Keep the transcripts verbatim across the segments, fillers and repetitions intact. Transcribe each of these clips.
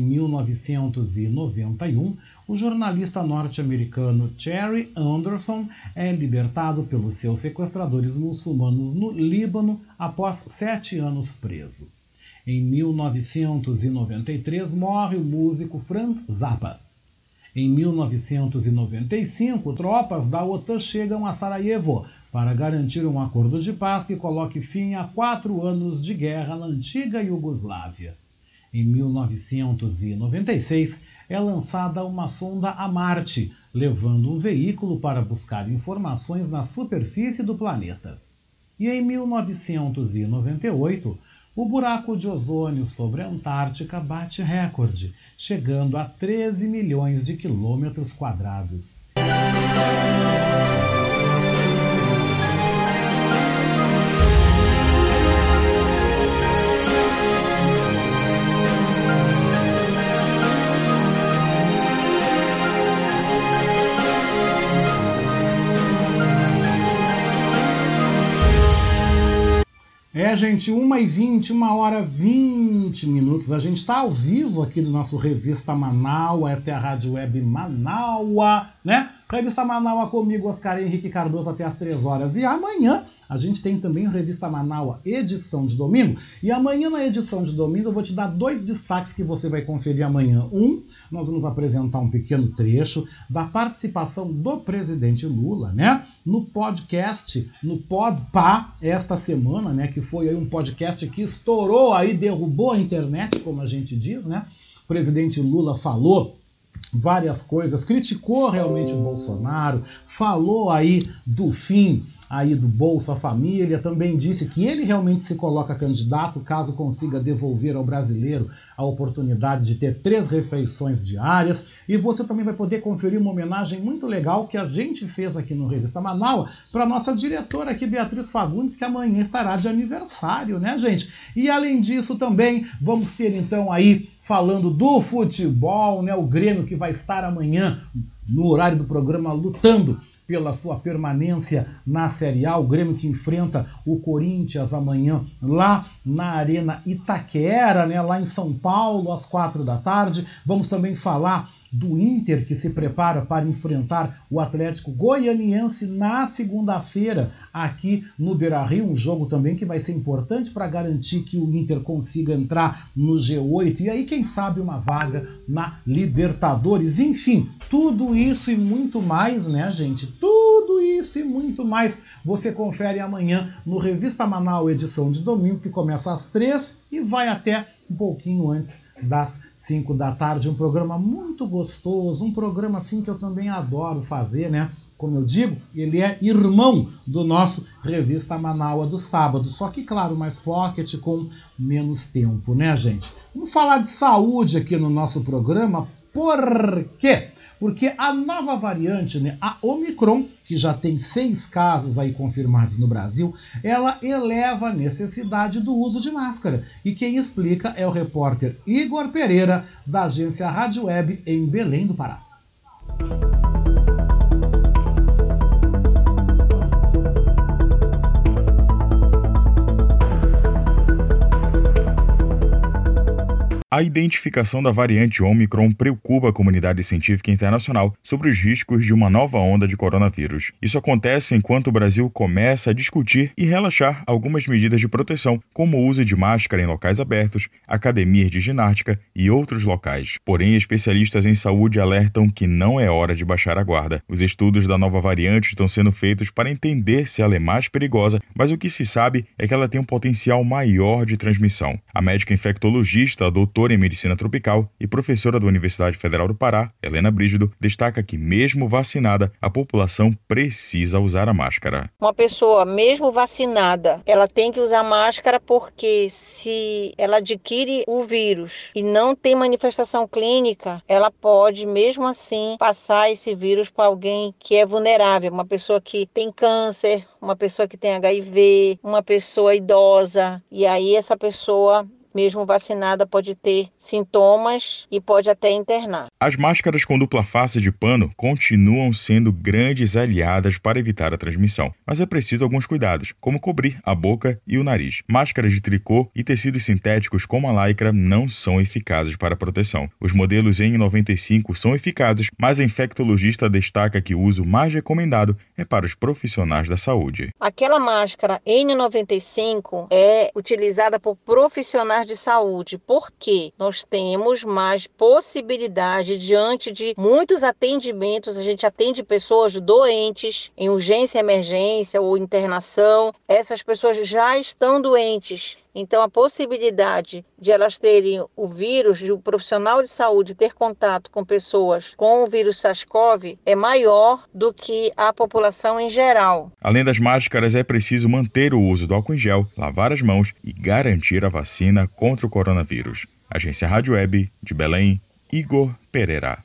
Em mil novecentos e noventa e um, o jornalista norte-americano Cherry Anderson é libertado pelos seus sequestradores muçulmanos no Líbano após sete anos preso. Em mil novecentos e noventa e três, morre o músico Franz Zappa. Em mil novecentos e noventa e cinco, tropas da OTAN chegam a Sarajevo para garantir um acordo de paz que coloque fim a quatro anos de guerra na antiga Iugoslávia. Em mil novecentos e noventa e seis, é lançada uma sonda a Marte, levando um veículo para buscar informações na superfície do planeta. E em mil novecentos e noventa e oito, o buraco de ozônio sobre a Antártica bate recorde, chegando a treze milhões de quilômetros quadrados. É, gente, uma e vinte, uma hora e vinte minutos. A gente está ao vivo aqui do nosso Revista Manaus. Esta é a Rádio Web Manaus, né? Revista Manaus comigo, Oscar Henrique Cardoso, até as três horas. E amanhã a gente tem também o Revista Manaus, edição de domingo. E amanhã, na edição de domingo, eu vou te dar dois destaques que você vai conferir amanhã. Um, nós vamos apresentar um pequeno trecho da participação do presidente Lula, né? No podcast, no Podpá, esta semana, né? Que foi aí um podcast que estourou aí, derrubou a internet, como a gente diz, né? O presidente Lula falou várias coisas, criticou realmente o Bolsonaro, falou aí do fim aí do Bolsa Família, também disse que ele realmente se coloca candidato caso consiga devolver ao brasileiro a oportunidade de ter três refeições diárias. E você também vai poder conferir uma homenagem muito legal que a gente fez aqui no Revista Manaus para nossa diretora aqui, Beatriz Fagundes, que amanhã estará de aniversário, né, gente? E além disso também vamos ter então aí, falando do futebol, né, o Grêmio que vai estar amanhã no horário do programa lutando pela sua permanência na Série A, o Grêmio que enfrenta o Corinthians amanhã lá na Arena Itaquera, né, lá em São Paulo, às quatro da tarde. Vamos também falar do Inter, que se prepara para enfrentar o Atlético Goianiense na segunda-feira aqui no Beira-Rio, um jogo também que vai ser importante para garantir que o Inter consiga entrar no G oito e aí, quem sabe, uma vaga na Libertadores. Enfim, tudo isso e muito mais, né, gente? Tudo isso e muito mais você confere amanhã no Revista Manaus, edição de domingo, que começa às três e vai até um pouquinho antes das cinco da tarde, um programa muito gostoso, um programa assim que eu também adoro fazer, né? Como eu digo, ele é irmão do nosso Revista Manaus do sábado, só que, claro, mais pocket com menos tempo, né, gente? Vamos falar de saúde aqui no nosso programa, por quê? Porque a nova variante, né, a Omicron, que já tem seis casos aí confirmados no Brasil, ela eleva a necessidade do uso de máscara. E quem explica é o repórter Igor Pereira, da Agência Rádio Web, em Belém do Pará. A identificação da variante Omicron preocupa a comunidade científica internacional sobre os riscos de uma nova onda de coronavírus. Isso acontece enquanto o Brasil começa a discutir e relaxar algumas medidas de proteção, como o uso de máscara em locais abertos, academias de ginástica e outros locais. Porém, especialistas em saúde alertam que não é hora de baixar a guarda. Os estudos da nova variante estão sendo feitos para entender se ela é mais perigosa, mas o que se sabe é que ela tem um potencial maior de transmissão. A médica infectologista, a doutora em Medicina Tropical e professora da Universidade Federal do Pará, Helena Brígido, destaca que mesmo vacinada, a população precisa usar a máscara. Uma pessoa, mesmo vacinada, ela tem que usar máscara porque se ela adquire o vírus e não tem manifestação clínica, ela pode, mesmo assim, passar esse vírus para alguém que é vulnerável, uma pessoa que tem câncer, uma pessoa que tem agá i vê, uma pessoa idosa, e aí essa pessoa mesmo vacinada, pode ter sintomas e pode até internar. As máscaras com dupla face de pano continuam sendo grandes aliadas para evitar a transmissão, mas é preciso alguns cuidados, como cobrir a boca e o nariz. Máscaras de tricô e tecidos sintéticos como a lycra não são eficazes para a proteção. Os modelos N noventa e cinco são eficazes, mas a infectologista destaca que o uso mais recomendado é para os profissionais da saúde. Aquela máscara N noventa e cinco é utilizada por profissionais de saúde, porque nós temos mais possibilidade diante de muitos atendimentos. A gente atende pessoas doentes em urgência, emergência ou internação. Essas pessoas já estão doentes. Então, a possibilidade de elas terem o vírus, de o profissional de saúde ter contato com pessoas com o vírus SARS-CoV é maior do que a população em geral. Além das máscaras, é preciso manter o uso do álcool em gel, lavar as mãos e garantir a vacina contra o coronavírus. Agência Rádio Web, de Belém, Igor Pereira.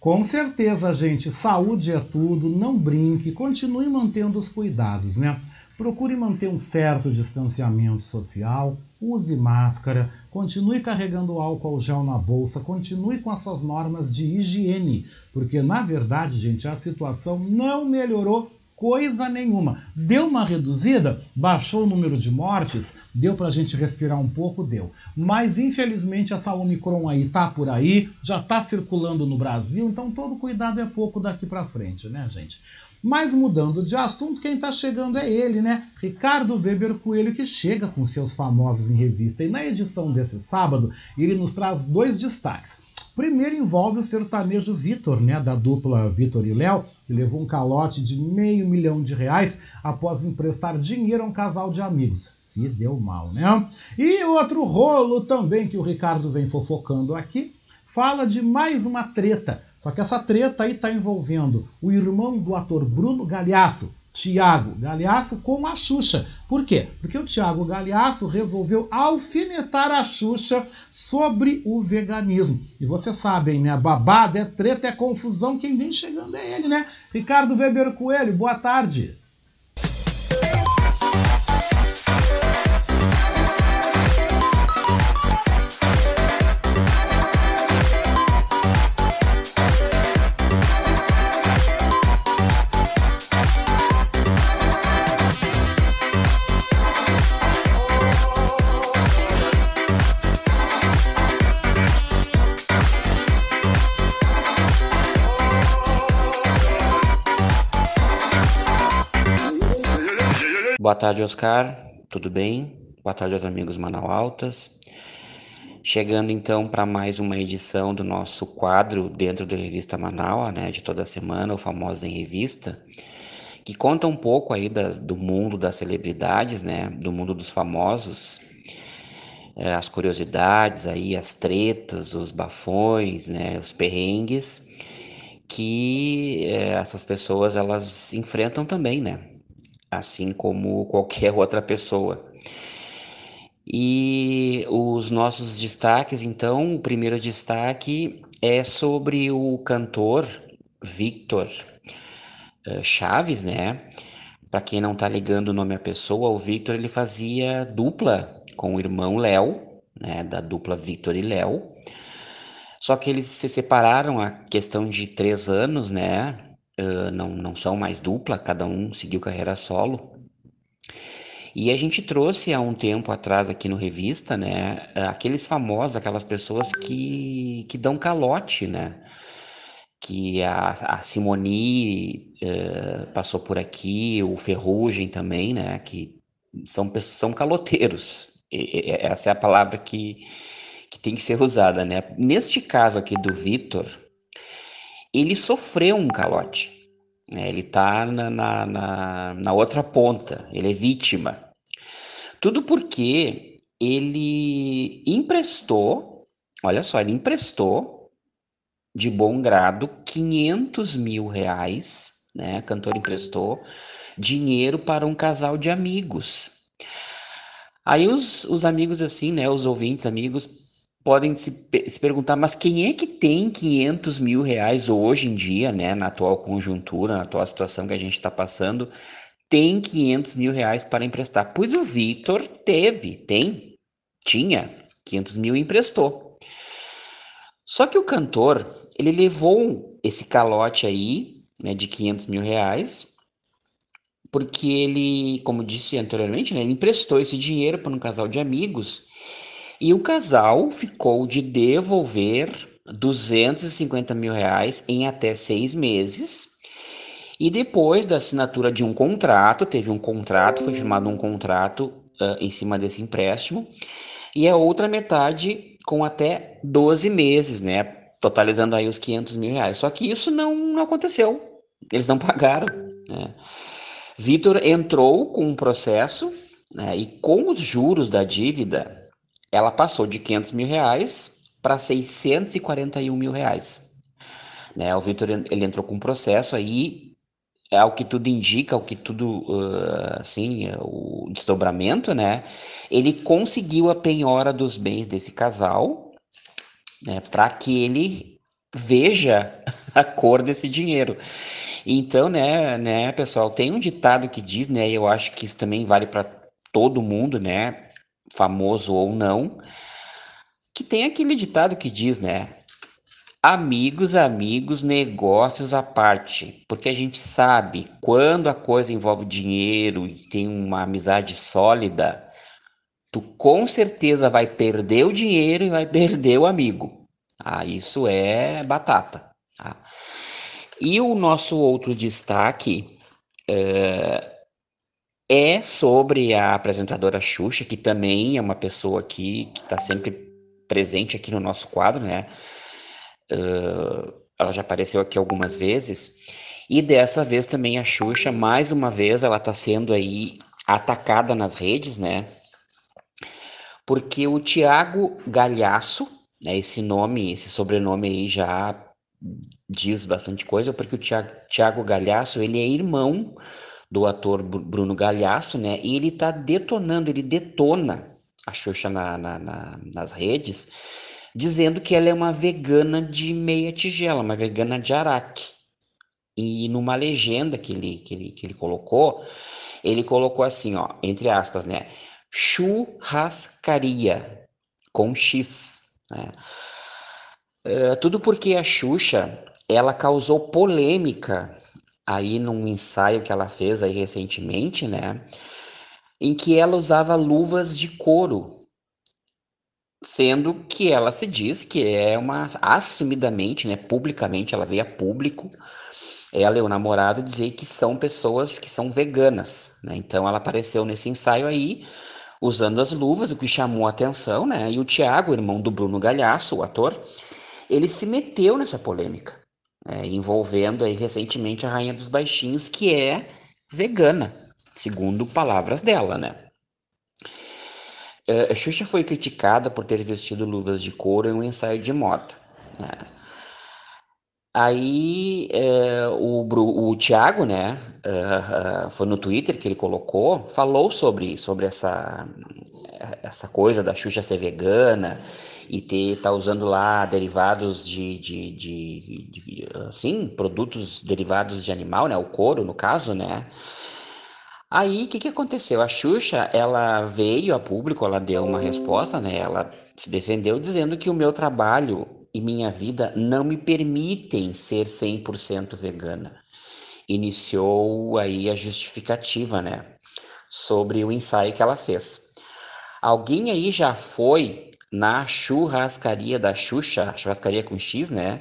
Com certeza, gente, saúde é tudo, não brinque, continue mantendo os cuidados, né? Procure manter um certo distanciamento social, use máscara, continue carregando álcool gel na bolsa, continue com as suas normas de higiene, porque na verdade, gente, a situação não melhorou coisa nenhuma. Deu uma reduzida, baixou o número de mortes, deu pra gente respirar um pouco, deu. Mas infelizmente essa Omicron aí tá por aí, já tá circulando no Brasil, então todo cuidado é pouco daqui pra frente, né, gente? Mas mudando de assunto, quem tá chegando é ele, né? Ricardo Weber Coelho, que chega com seus famosos em revista. E na edição desse sábado, ele nos traz dois destaques. Primeiro envolve o sertanejo Victor, né, da dupla Victor e Léo, que levou um calote de meio milhão de reais após emprestar dinheiro a um casal de amigos. Se deu mal, né? E outro rolo também que o Ricardo vem fofocando aqui, fala de mais uma treta. Só que essa treta aí está envolvendo o irmão do ator Bruno Gagliasso, Thiago Gagliasso, com a Xuxa. Por quê? Porque o Thiago Gagliasso resolveu alfinetar a Xuxa sobre o veganismo. E vocês sabem, né? Babado é treta, é confusão. Quem vem chegando é ele, né? Ricardo Weber Coelho, boa tarde. Boa tarde, Oscar. Tudo bem? Boa tarde aos amigos manaualtas. Chegando, então, para mais uma edição do nosso quadro dentro da Revista Manaus, né, de toda semana, o famoso em revista, que conta um pouco aí da, do mundo das celebridades, né, do mundo dos famosos, é, as curiosidades, aí, as tretas, os bafões, né, os perrengues, que é, essas pessoas elas enfrentam também, né? Assim como qualquer outra pessoa. E os nossos destaques, então, o primeiro destaque é sobre o cantor Victor Chaves, né? Para quem não tá ligando o nome à pessoa, o Victor ele fazia dupla com o irmão Léo, né? Da dupla Victor e Léo. Só que eles se separaram há questão de três anos, né? Uh, não, não são mais dupla, cada um seguiu carreira solo. E a gente trouxe há um tempo atrás aqui no Revista, né, aqueles famosos, aquelas pessoas que, que dão calote, né, que a, a Simoni uh, passou por aqui, o Ferrugem também, né, que são, são caloteiros, e, e, essa é a palavra que, que tem que ser usada, né. Neste caso aqui do Victor, ele sofreu um calote, né? Ele tá na, na, na, na outra ponta, ele é vítima. Tudo porque ele emprestou, olha só, ele emprestou de bom grado quinhentos mil reais, né? O cantor emprestou dinheiro para um casal de amigos. Aí os, os amigos assim, né? Os ouvintes, amigos, podem se, se perguntar, mas quem é que tem quinhentos mil reais hoje em dia, né, na atual conjuntura, na atual situação que a gente está passando, tem quinhentos mil reais para emprestar? Pois o Victor teve, tem, tinha quinhentos mil e emprestou. Só que o cantor, ele levou esse calote aí, né, de quinhentos mil reais, porque ele, como disse anteriormente, né, ele emprestou esse dinheiro para um casal de amigos, e o casal ficou de devolver duzentos e cinquenta mil reais em até seis meses. E depois da assinatura de um contrato, teve um contrato, foi firmado um contrato uh, em cima desse empréstimo. E a outra metade com até doze meses, né? Totalizando aí os quinhentos mil reais. Só que isso não, não aconteceu. Eles não pagaram, né? Victor entrou com um processo, né, e com os juros da dívida, ela passou de quinhentos mil reais para seiscentos e quarenta e um mil reais. Né, o Victor, ele entrou com um processo aí, ao que tudo indica, ao que tudo, uh, assim, o desdobramento, né? Ele conseguiu a penhora dos bens desse casal, né, para que ele veja a cor desse dinheiro. Então, né, né, pessoal, tem um ditado que diz, né, eu acho que isso também vale para todo mundo, né, famoso ou não, que tem aquele ditado que diz, né, amigos, amigos, negócios à parte, porque a gente sabe, quando a coisa envolve dinheiro e tem uma amizade sólida, tu com certeza vai perder o dinheiro e vai perder o amigo. Ah, isso é batata. Ah. E o nosso outro destaque é... é sobre a apresentadora Xuxa, que também é uma pessoa aqui, que está sempre presente aqui no nosso quadro, né? Uh, ela já apareceu aqui algumas vezes. E dessa vez também a Xuxa, mais uma vez, ela está sendo aí atacada nas redes, né? Porque o Thiago Gagliasso, né, esse nome, esse sobrenome aí já diz bastante coisa, porque o Thiago, Thiago Gagliasso, ele é irmão do ator Bruno Gagliasso, né? E ele tá detonando, ele detona a Xuxa na, na, na, nas redes, dizendo que ela é uma vegana de meia tigela, uma vegana de araque. E numa legenda que ele, que ele, que ele colocou, ele colocou assim, ó, entre aspas, né? Churrascaria, com X, né? Uh, tudo porque a Xuxa, ela causou polêmica aí num ensaio que ela fez aí recentemente, né, em que ela usava luvas de couro, sendo que ela se diz que é uma, assumidamente, né, publicamente, ela veio a público, ela e o namorado dizer que são pessoas que são veganas, né, então ela apareceu nesse ensaio aí, usando as luvas, o que chamou a atenção, né, e o Thiago, irmão do Bruno Gagliasso, o ator, ele se meteu nessa polêmica, É, envolvendo aí recentemente a Rainha dos Baixinhos, que é vegana, segundo palavras dela, né? Uh, Xuxa foi criticada por ter vestido luvas de couro em um ensaio de moda, né? Aí uh, o, o Thiago, né, uh, uh, foi no Twitter que ele colocou, falou sobre, sobre essa, essa coisa da Xuxa ser vegana, e ter, tá usando lá derivados de, de, de, de, de, assim, produtos derivados de animal, né, o couro no caso, né. Aí, o que que aconteceu? A Xuxa, ela veio a público, ela deu uma resposta, né, ela se defendeu dizendo que o meu trabalho e minha vida não me permitem ser cem por cento vegana. Iniciou aí a justificativa, né, sobre o ensaio que ela fez. Alguém aí já foi na churrascaria da Xuxa, churrascaria com X, né?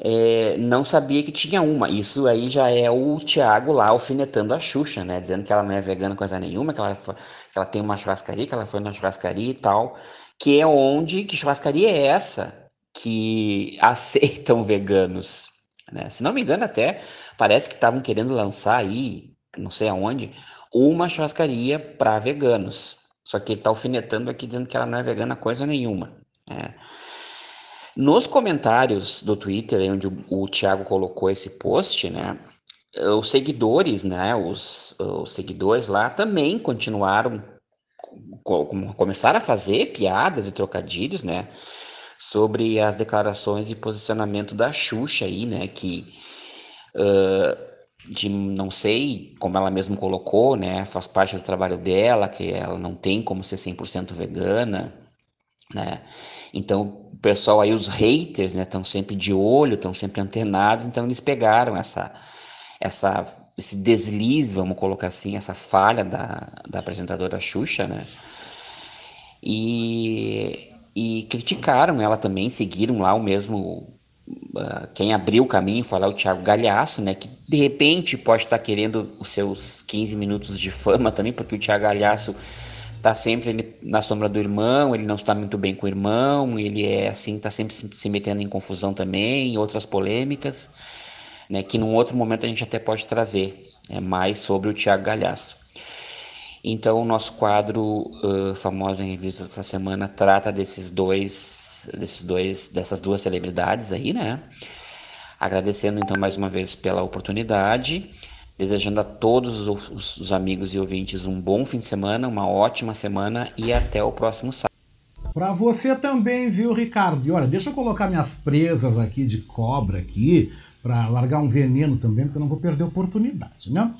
É, não sabia que tinha uma. Isso aí já é o Thiago lá alfinetando a Xuxa, né? Dizendo que ela não é vegana coisa nenhuma, que ela, que ela tem uma churrascaria, que ela foi na churrascaria e tal. Que é onde, que churrascaria é essa que aceitam veganos, né? Se não me engano até, parece que estavam querendo lançar aí, não sei aonde, uma churrascaria para veganos. Só que ele tá alfinetando aqui, dizendo que ela não é vegana coisa nenhuma. É. Nos comentários do Twitter, onde o, o Thiago colocou esse post, né? Os seguidores, né? Os, os seguidores lá também continuaram começaram a fazer piadas e trocadilhos, né, sobre as declarações e posicionamento da Xuxa aí, né, que uh, de, não sei, como ela mesma colocou, né, faz parte do trabalho dela, que ela não tem como ser cem por cento vegana, né. Então, o pessoal aí, os haters, né, estão sempre de olho, estão sempre antenados, então eles pegaram essa, essa, esse deslize, vamos colocar assim, essa falha da, da apresentadora Xuxa, né, e, e criticaram ela também, seguiram lá o mesmo, uh, quem abriu o caminho foi lá o Thiago Gagliasso, né, que de repente pode estar querendo os seus quinze minutos de fama também, porque o Thiago Gagliasso tá sempre ele, na sombra do irmão, ele não está muito bem com o irmão, ele é assim, tá sempre se metendo em confusão também, em outras polêmicas, né, que num outro momento a gente até pode trazer, né, mais sobre o Thiago Gagliasso. Então o nosso quadro uh, famoso em revista dessa semana trata desses dois, desses dois, dessas duas celebridades aí, né, agradecendo então mais uma vez pela oportunidade, desejando a todos os, os amigos e ouvintes um bom fim de semana, uma ótima semana e até o próximo sábado. Para você também, viu, Ricardo? E olha, deixa eu colocar minhas presas aqui de cobra aqui, para largar um veneno também, porque eu não vou perder a oportunidade, né?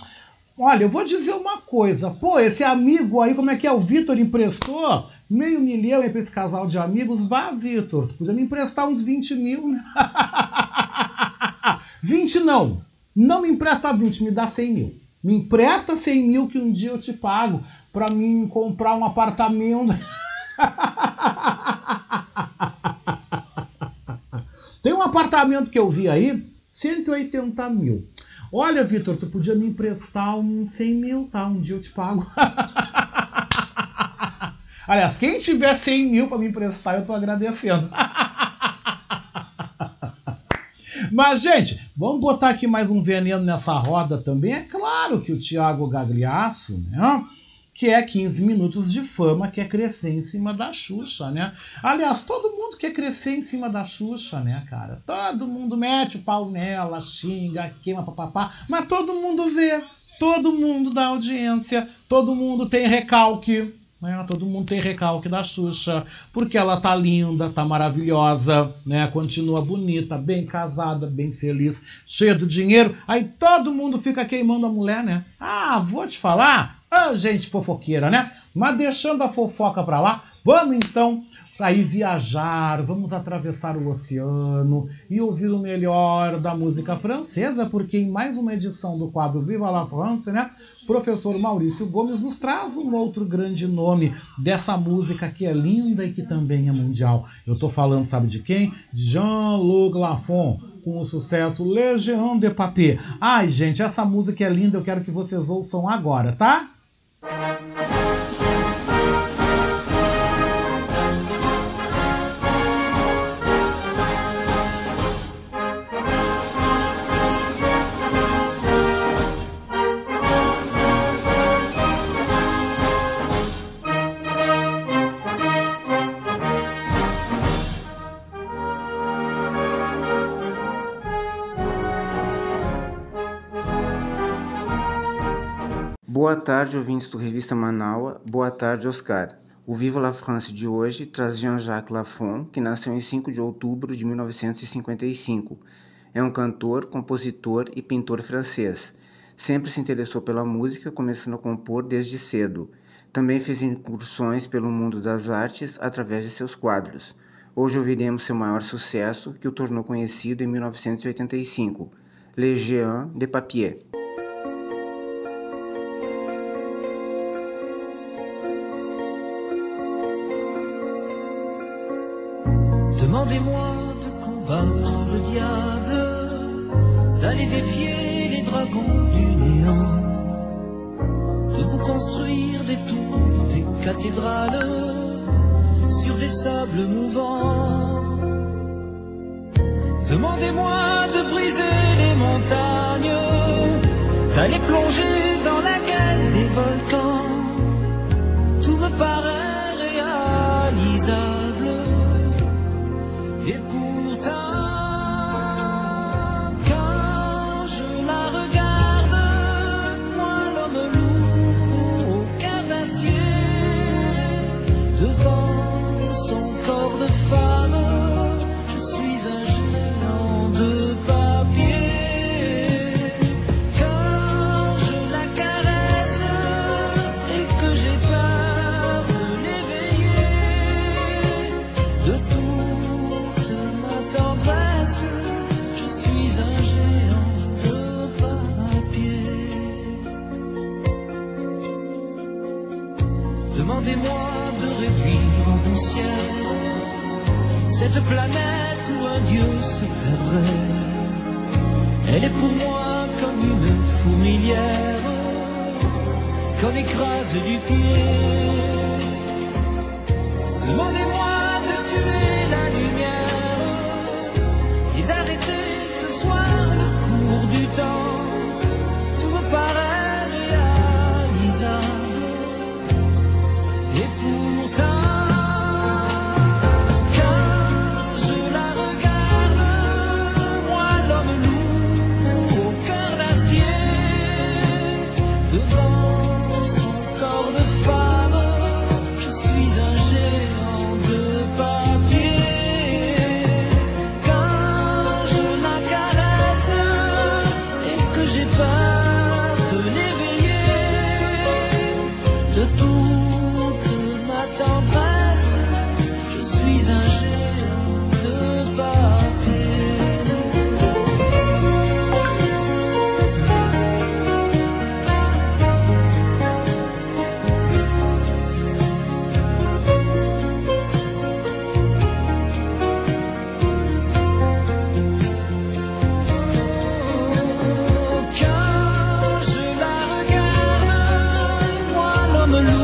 Olha, eu vou dizer uma coisa. Pô, esse amigo aí, como é que é? O Victor emprestou meio milhão aí para esse casal de amigos. Bah, Victor, tu podia me emprestar uns vinte mil, né? vinte não. Não me empresta vinte, me dá cem mil. Me empresta cem mil que um dia eu te pago para mim comprar um apartamento. Tem um apartamento que eu vi aí, cento e oitenta mil. Olha, Victor, tu podia me emprestar uns cem mil, tá? Um dia eu te pago. Aliás, quem tiver cem mil para me emprestar, eu tô agradecendo. Mas, gente, vamos botar aqui mais um veneno nessa roda também. É claro que o Thiago Gagliasso, né, que é quinze minutos de fama, quer crescer em cima da Xuxa, né? Aliás, todo mundo quer crescer em cima da Xuxa, né, cara? Todo mundo mete o pau nela, xinga, queima, papapá, mas todo mundo vê, todo mundo dá audiência, todo mundo tem recalque, né? Todo mundo tem recalque da Xuxa, porque ela tá linda, tá maravilhosa, né? Continua bonita, bem casada, bem feliz, cheia de dinheiro. Aí todo mundo fica queimando a mulher, né? Ah, vou te falar, ah, gente fofoqueira, né? Mas deixando a fofoca pra lá, vamos então aí viajar, vamos atravessar o oceano e ouvir o melhor da música francesa, porque em mais uma edição do quadro Viva la France, né, professor Maurício Gomes nos traz um outro grande nome dessa música que é linda e que também é mundial. Eu estou falando, sabe de quem? De Jean-Luc Lafont, com o sucesso Légion de Papé. Ai, gente, essa música é linda, eu quero que vocês ouçam agora, tá? Boa tarde, ouvintes do Revista Manaus. Boa tarde, Oscar. O Viva la France de hoje traz Jean-Jacques Lafont, que nasceu em cinco de outubro de mil novecentos e cinquenta e cinco. É um cantor, compositor e pintor francês. Sempre se interessou pela música, começando a compor desde cedo. Também fez incursões pelo mundo das artes através de seus quadros. Hoje ouviremos seu maior sucesso, que o tornou conhecido em mil novecentos e oitenta e cinco, Les Géants de Papier. Demandez-moi de combattre le diable, d'aller défier les dragons du néant, de vous construire des tours, des cathédrales, sur des sables mouvants. Demandez-moi de briser les montagnes, d'aller plonger dans la gueule des volcans. Tout me paraît réalisable. Et pourtant, quand je la regarde, moi l'homme lourd au cœur d'acier, Demandez-moi de réduire en bon ciel cette planète où un dieu se perdrait. Elle est pour moi comme une fourmilière qu'on écrase du pied. Demandez-moi de tuer la lumière et d'arrêter ce soir le cours du temps. Tout me paraît réalisable. Et pourtant, quand je la regarde, moi l'homme lourd au cœur d'acier, devant son corps de femme, je suis un géant de papier. Quand je la caresse et que j'ai peur de l'éveiller, de tout tendresse, je suis un géant de papier. Quand je la regarde, moi l'homme lourd .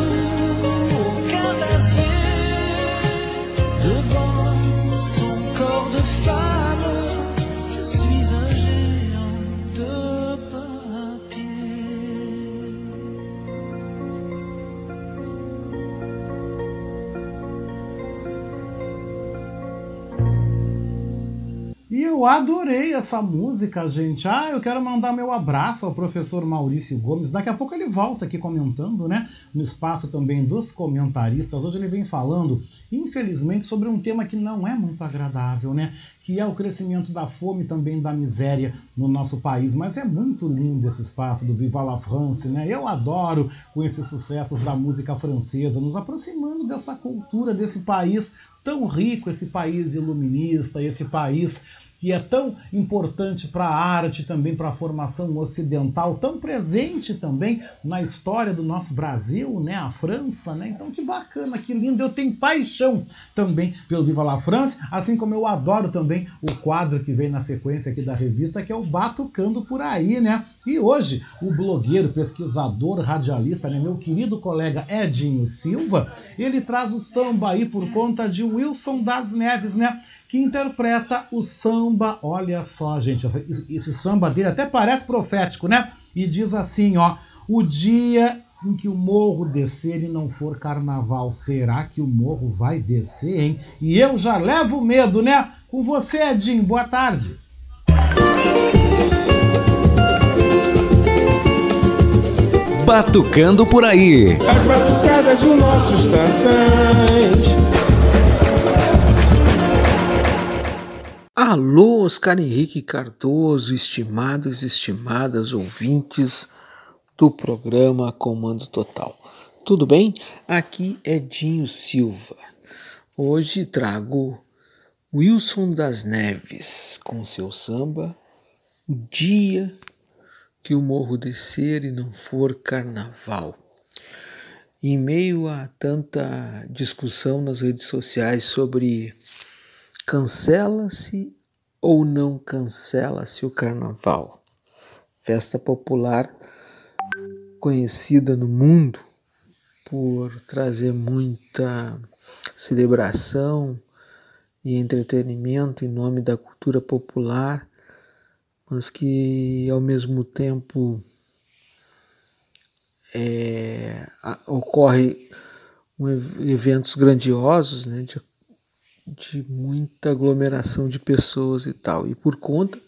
Adorei essa música, gente. Ah, eu quero mandar meu abraço ao professor Maurício Gomes. Daqui a pouco ele volta aqui comentando, né? No espaço também dos comentaristas. Hoje ele vem falando, infelizmente, sobre um tema que não é muito agradável, né? Que é o crescimento da fome e também da miséria no nosso país. Mas é muito lindo esse espaço do Viva la France, né? Eu adoro com esses sucessos da música francesa, nos aproximando dessa cultura, desse país tão rico, esse país iluminista, esse país que é tão importante para a arte, também para a formação ocidental, tão presente também na história do nosso Brasil, né? A França, né? Então que bacana, que lindo. Eu tenho paixão também pelo Viva la France, assim como eu adoro também o quadro que vem na sequência aqui da revista, que é o Batucando por Aí, né? E hoje o blogueiro, pesquisador, radialista, né? Meu querido colega Edinho Silva, ele traz o samba aí por conta de Wilson das Neves, né? Que interpreta o samba. Olha só, gente, esse samba dele até parece profético, né? E diz assim, ó: o dia em que o morro descer e não for carnaval, será que o morro vai descer, hein? E eu já levo medo, né? Com você, Edinho, boa tarde. Batucando por aí. As batucadas dos nossos tantãs. Alô, Oscar Henrique Cardoso, estimados e estimadas ouvintes do programa Comando Total. Tudo bem? Aqui é Edinho Silva. Hoje trago Wilson das Neves com seu samba O Dia que o Morro Descer e Não For Carnaval. Em meio a tanta discussão nas redes sociais sobre cancela-se ou não cancela-se o carnaval, festa popular conhecida no mundo por trazer muita celebração e entretenimento em nome da cultura popular, mas que ao mesmo tempo é, ocorre um, eventos grandiosos, né, de de muita aglomeração de pessoas e tal. E por conta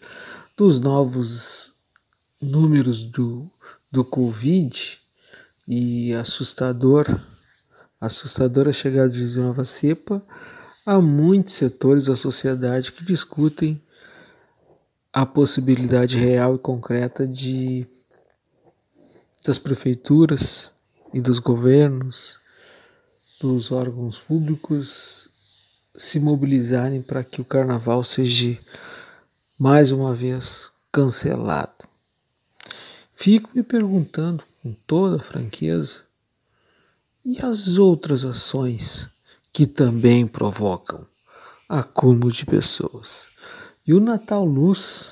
dos novos números do, do Covid e assustador, assustadora chegada de nova cepa, há muitos setores da sociedade que discutem a possibilidade real e concreta de das prefeituras e dos governos, dos órgãos públicos, se mobilizarem para que o carnaval seja mais uma vez cancelado. Fico me perguntando com toda franqueza, e as outras ações que também provocam acúmulo de pessoas. E o Natal Luz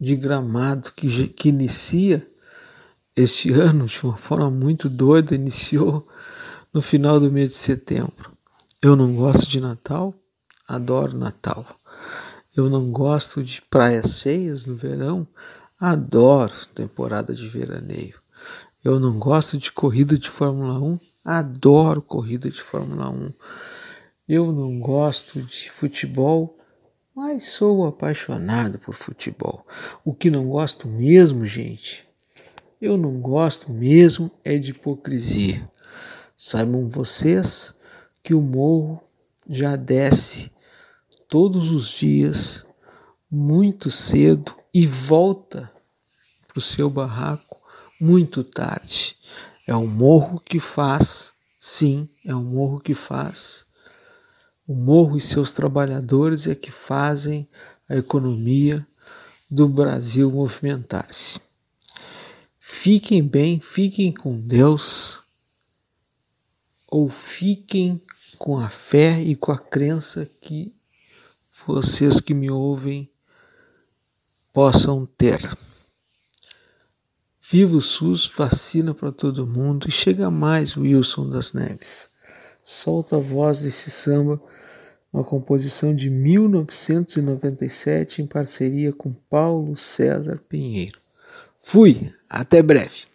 de Gramado, que, que inicia este ano de uma forma muito doida, iniciou no final do mês de setembro. Eu não gosto de Natal, adoro Natal. Eu não gosto de praias cheias no verão, adoro temporada de veraneio. Eu não gosto de corrida de Fórmula um, adoro corrida de Fórmula um. Eu não gosto de futebol, mas sou apaixonado por futebol. O que não gosto mesmo, gente, eu não gosto mesmo é de hipocrisia. Saibam vocês que o morro já desce todos os dias, muito cedo, e volta para o seu barraco muito tarde. É um morro que faz, sim, é um morro que faz. O morro e seus trabalhadores é que fazem a economia do Brasil movimentar-se. Fiquem bem, fiquem com Deus, ou fiquem com a fé e com a crença que vocês que me ouvem possam ter. Viva o SUS, vacina para todo mundo, e chega mais Wilson das Neves. Solta a voz desse samba, uma composição de mil novecentos e noventa e sete em parceria com Paulo César Pinheiro. Fui, até breve.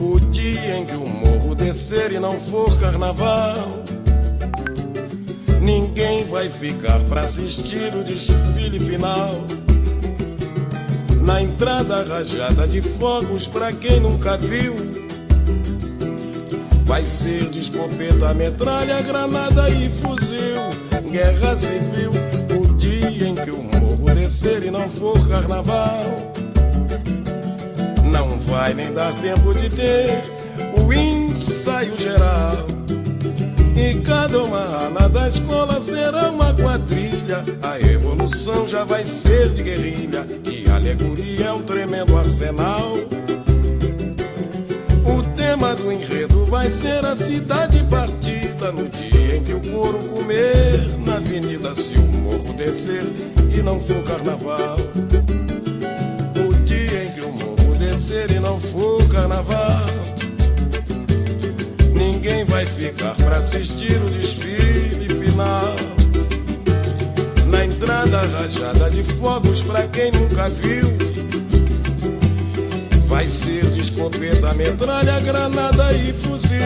O dia em que o morro descer e não for carnaval, ninguém vai ficar pra assistir o desfile final. Na entrada, rajada de fogos pra quem nunca viu. Vai ser de escopeta, metralha, granada e fuzil, guerra civil. O dia em que o morro descer e não for carnaval, não vai nem dar tempo de ter o ensaio geral. E cada uma ala da escola será uma quadrilha. A evolução já vai ser de guerrilha, e a alegoria é um tremendo arsenal. O tema do enredo vai ser a cidade partida, no dia em que o couro comer na avenida, se o morro descer e não for carnaval. O dia em que o morro descer e não for carnaval, ninguém vai ficar pra assistir o desfile final. Na entrada, rajada de fogos pra quem nunca viu. Vai ser de escopeta, metralha, granada e fuzil,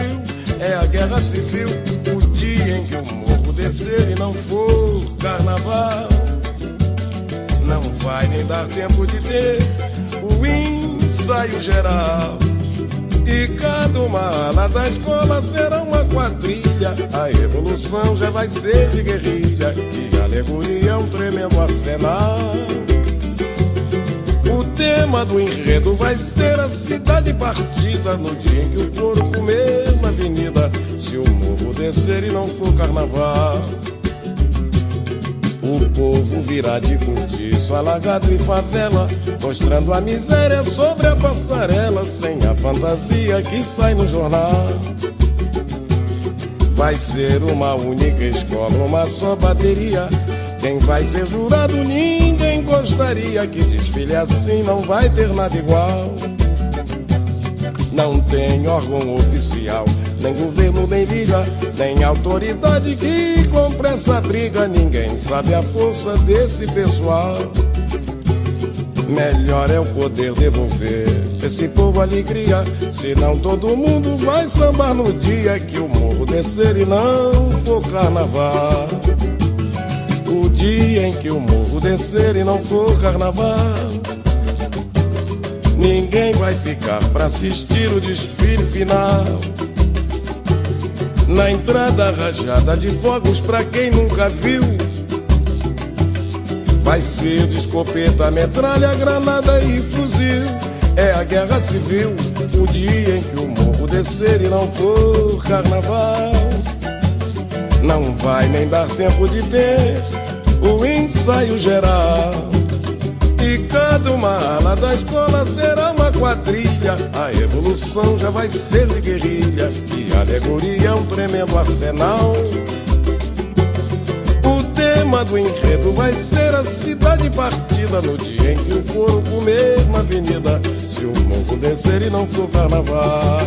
é a guerra civil. O dia em que o morro descer e não for carnaval, não vai nem dar tempo de ter o ensaio geral. E cada uma ala da escola será uma quadrilha. A evolução já vai ser de guerrilha, e a alegoria é um tremendo arsenal. O tema do enredo vai ser a cidade partida, no dia em que o couro comer na avenida, se o morro descer e não for carnaval. O povo virá de cortiço, alagado e favela, mostrando a miséria sobre a passarela, sem a fantasia que sai no jornal. Vai ser uma única escola, uma só bateria. Quem vai ser jurado ninguém gostaria, que desfile assim não vai ter nada igual. Não tem órgão oficial, nem governo, nem liga, nem autoridade que compre essa briga. Ninguém sabe a força desse pessoal. Melhor é o poder devolver esse povo alegria, senão todo mundo vai sambar no dia que o morro descer e não for carnaval. O dia em que o morro descer e não for carnaval, ninguém vai ficar pra assistir o desfile final. Na entrada, rajada de fogos pra quem nunca viu. Vai ser de escopeta, metralha, granada e fuzil, é a guerra civil. O dia em que o morro descer e não for carnaval, não vai nem dar tempo de ter o ensaio geral. E cada uma ala da escola será uma quadrilha. A evolução já vai ser de guerrilha, e a alegoria é um tremendo arsenal. O tema do enredo vai ser a cidade partida no dia em que o couro comer na avenida, se o mundo descer e não for carnaval.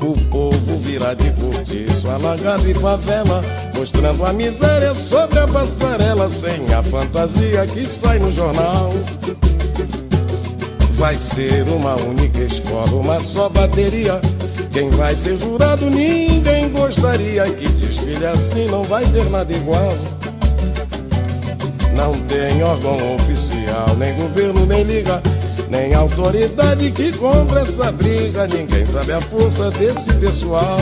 O povo virá de cortiço, alagado e favela, mostrando a miséria sobre a passarela, sem a fantasia que sai no jornal. Vai ser uma única escola, uma só bateria. Quem vai ser jurado ninguém gostaria, que desfile assim não vai ter nada igual. Não tem órgão oficial, nem governo, nem liga, nem autoridade que compra essa briga. Ninguém sabe a força desse pessoal.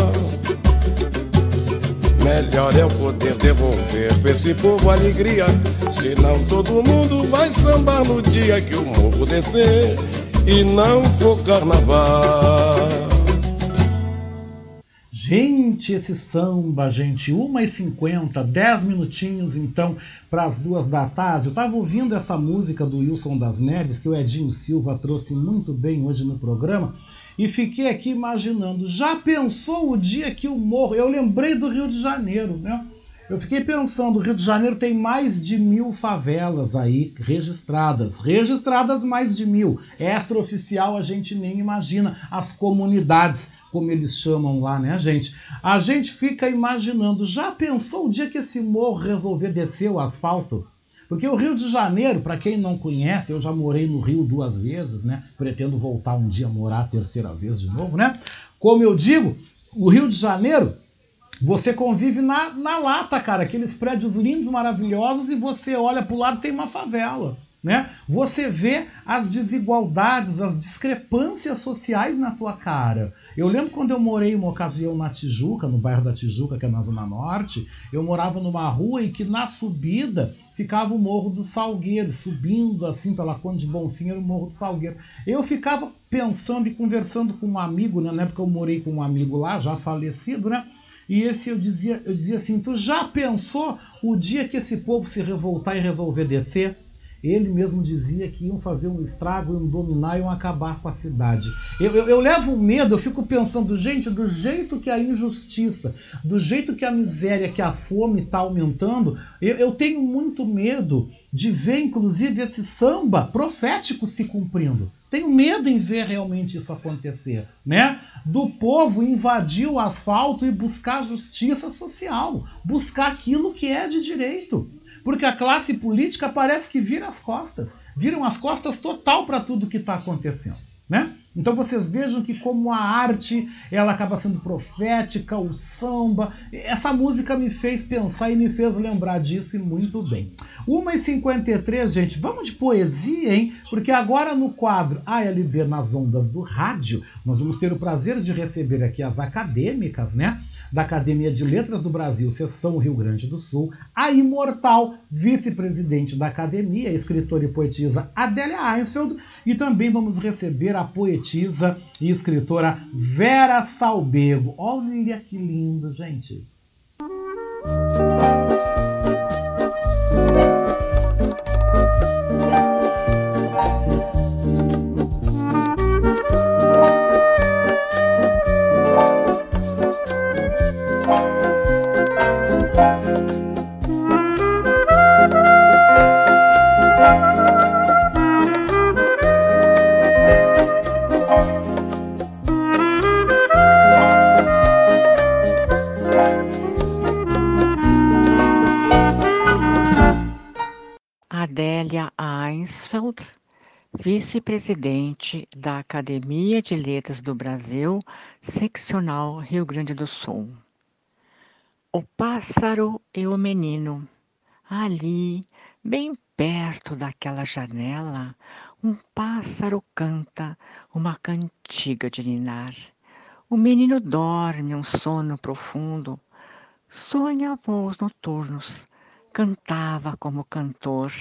Melhor é eu poder devolver pra esse povo alegria, senão todo mundo vai sambar no dia que o morro descer e não for carnaval. Gente, esse samba, gente, uma e cinquenta, dez minutinhos então para as duas da tarde. Eu estava ouvindo essa música do Wilson das Neves, que o Edinho Silva trouxe muito bem hoje no programa, e fiquei aqui imaginando, já pensou o dia que o morro... Eu lembrei do Rio de Janeiro, né? Eu fiquei pensando, o Rio de Janeiro tem mais de mil favelas aí registradas. Registradas mais de mil. Extraoficial a gente nem imagina. As comunidades, como eles chamam lá, né, gente? A gente fica imaginando, já pensou o dia que esse morro resolver descer o asfalto? Porque o Rio de Janeiro, para quem não conhece, eu já morei no Rio duas vezes, né? Pretendo voltar um dia a morar a terceira vez de novo, né? Como eu digo, o Rio de Janeiro, você convive na, na lata, cara. Aqueles prédios lindos, maravilhosos, e você olha para o lado, tem uma favela, né? Você vê as desigualdades, as discrepâncias sociais na tua cara. Eu lembro quando eu morei uma ocasião na Tijuca, no bairro da Tijuca, que é na Zona Norte, eu morava numa rua em que na subida ficava o Morro do Salgueiro, subindo assim pela Conde de Bonfim, era o Morro do Salgueiro. Eu ficava pensando e conversando com um amigo, né? Na época eu morei com um amigo lá, já falecido, né? E esse eu dizia, eu dizia assim, tu já pensou o dia que esse povo se revoltar e resolver descer? Ele mesmo dizia que iam fazer um estrago, iam dominar, iam acabar com a cidade. Eu, eu, eu levo medo, eu fico pensando, gente, do jeito que a injustiça, do jeito que a miséria, que a fome está aumentando, eu, eu tenho muito medo de ver, inclusive, esse samba profético se cumprindo. Tenho medo em ver realmente isso acontecer, né? Do povo invadir o asfalto e buscar justiça social, buscar aquilo que é de direito. Porque a classe política parece que vira as costas, viram as costas total para tudo que está acontecendo, né? Então vocês vejam que como a arte, ela acaba sendo profética, o samba, essa música me fez pensar e me fez lembrar disso, e muito bem. uma e cinquenta e três, gente, vamos de poesia, hein? Porque agora no quadro A L B nas ondas do rádio, nós vamos ter o prazer de receber aqui as acadêmicas, né? Da Academia de Letras do Brasil, Seção Rio Grande do Sul, a imortal vice-presidente da Academia, escritora e poetisa Adélia Einfeld, e também vamos receber a poetisa e escritora Vera Salbego. Olha que lindo, gente! Vice-presidente da Academia de Letras do Brasil, Seccional Rio Grande do Sul. O pássaro e o menino. Ali, bem perto daquela janela, um pássaro canta uma cantiga de ninar. O menino dorme um sono profundo, sonha voos noturnos, cantava como cantor.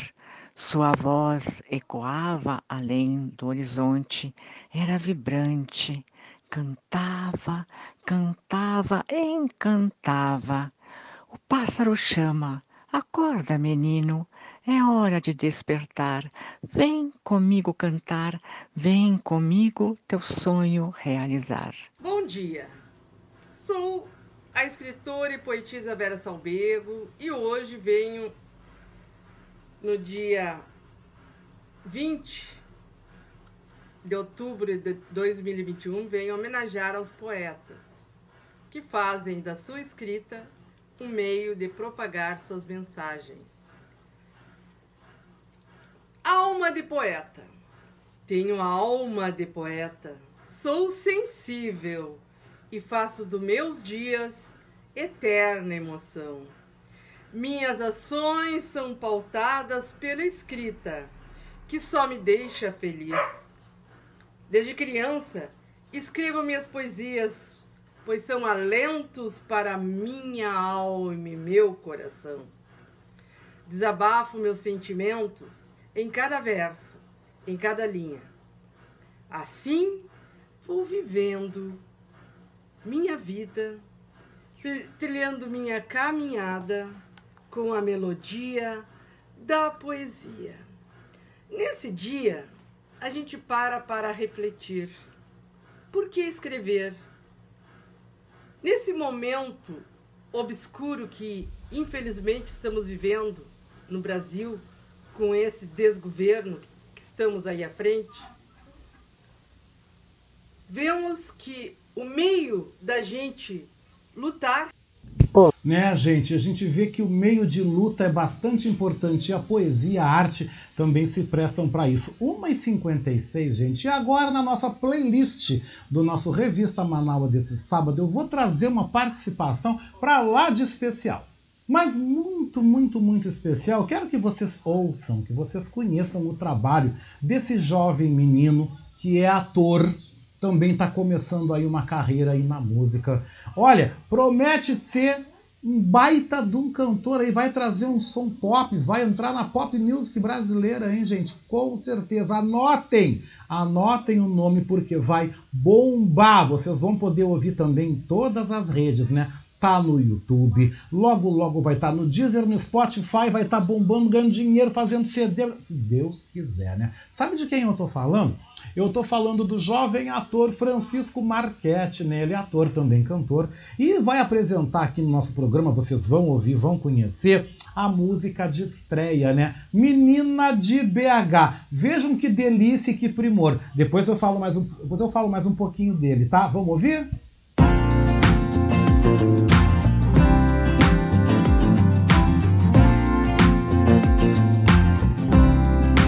Sua voz ecoava além do horizonte, era vibrante, Cantava, cantava, encantava. O pássaro chama, acorda, menino, é hora de despertar. Vem comigo cantar, vem comigo teu sonho realizar. Bom dia, sou a escritora e poetisa Vera Salbego e hoje venho, no dia vinte de outubro de dois mil e vinte e um, venho homenagear aos poetas que fazem da sua escrita um meio de propagar suas mensagens. Alma de poeta. Tenho a alma de poeta. Sou sensível e faço dos meus dias eterna emoção. Minhas ações são pautadas pela escrita, que só me deixa feliz. Desde criança, escrevo minhas poesias, pois são alentos para minha alma e meu coração. Desabafo meus sentimentos em cada verso, em cada linha. Assim, vou vivendo minha vida, trilhando minha caminhada com a melodia da poesia. Nesse dia, a gente para para refletir. Por que escrever? Nesse momento obscuro que, infelizmente, estamos vivendo no Brasil, com esse desgoverno que estamos aí à frente, vemos que o meio da gente lutar... Oh. Né, gente? A gente vê que o meio de luta é bastante importante e a poesia, a arte também se prestam para isso. uma e cinquenta e seis, gente. E agora, na nossa playlist do nosso Revista Manaus desse sábado, eu vou trazer uma participação para lá de especial. Mas muito, muito, muito especial. Quero que vocês ouçam, que vocês conheçam o trabalho desse jovem menino que é ator. Também está começando aí uma carreira aí na música. Olha, promete ser um baita de um cantor aí, vai trazer um som pop, vai entrar na pop music brasileira, hein, gente? Com certeza. Anotem, anotem o nome porque vai bombar. Vocês vão poder ouvir também em todas as redes, né? Tá no YouTube, logo, logo vai estar tá no Deezer, no Spotify, vai estar tá bombando, ganhando dinheiro, fazendo C D, se Deus quiser, né? Sabe de quem eu tô falando? Eu tô falando do jovem ator Francisco Marquete, né? Ele é ator também, cantor, e vai apresentar aqui no nosso programa, vocês vão ouvir, vão conhecer, a música de estreia, né? Menina de B H. Vejam que delícia e que primor. Depois eu falo mais um, depois eu falo mais um pouquinho dele, tá? Vamos ouvir?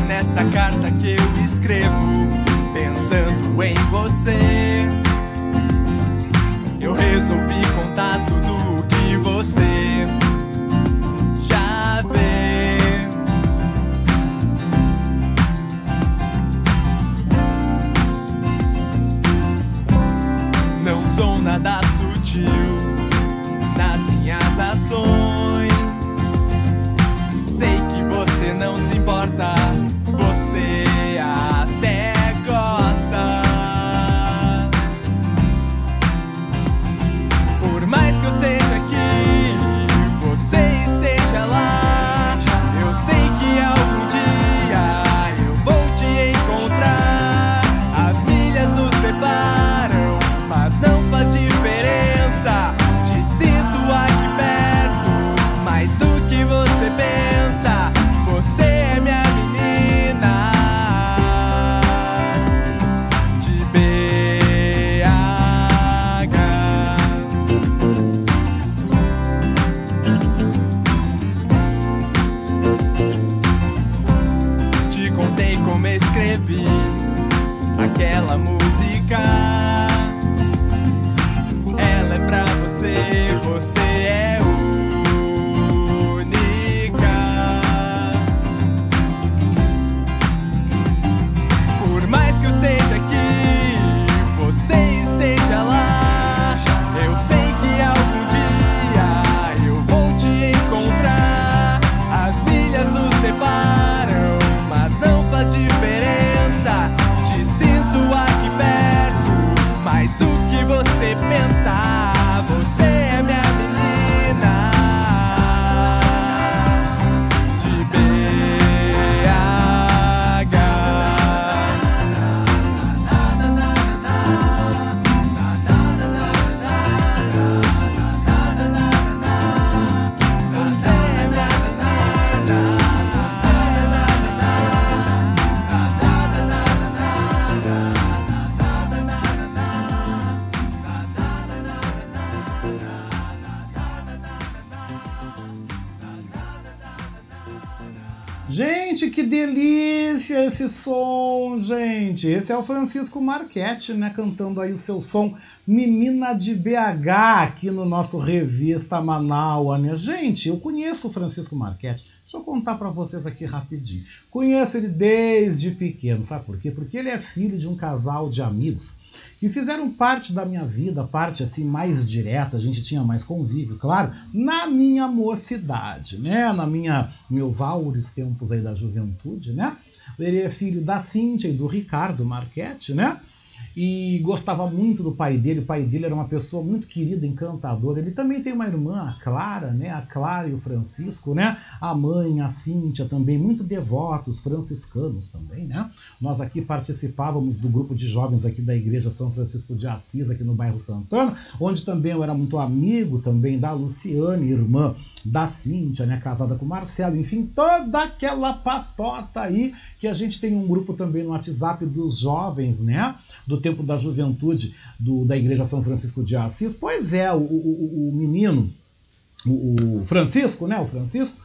Nessa carta que eu escrevo, pensando em você, eu resolvi contar tudo que você já vê. Não sou Gente, que delícia esse som, gente! Esse é o Francisco Marquete, né? Cantando aí o seu som Menina de B H aqui no nosso Revista Manaus, né? Gente, eu conheço o Francisco Marquete. Deixa eu contar para vocês aqui rapidinho. Conheço ele desde pequeno, sabe por quê? Porque ele é filho de um casal de amigos que fizeram parte da minha vida, parte assim mais direta, a gente tinha mais convívio, claro, na minha mocidade, né? Na minha, meus áureos tempos aí da juventude, né? Ele é filho da Cíntia e do Ricardo Marquete, né? E gostava muito do pai dele, o pai dele era uma pessoa muito querida, encantadora. Ele também tem uma irmã, a Clara, né? A Clara e o Francisco, né? A mãe, a Cíntia também, muito devotos, franciscanos também, né? Nós aqui participávamos do grupo de jovens aqui da Igreja São Francisco de Assis, aqui no bairro Santana, onde também eu era muito amigo também da Luciane, irmã da Cíntia, né? Casada com o Marcelo, enfim, toda aquela patota aí, que a gente tem um grupo também no WhatsApp dos jovens, né? Do tempo da juventude do, da Igreja São Francisco de Assis. Pois é, o, o, o menino, o, o Francisco, né? O Francisco,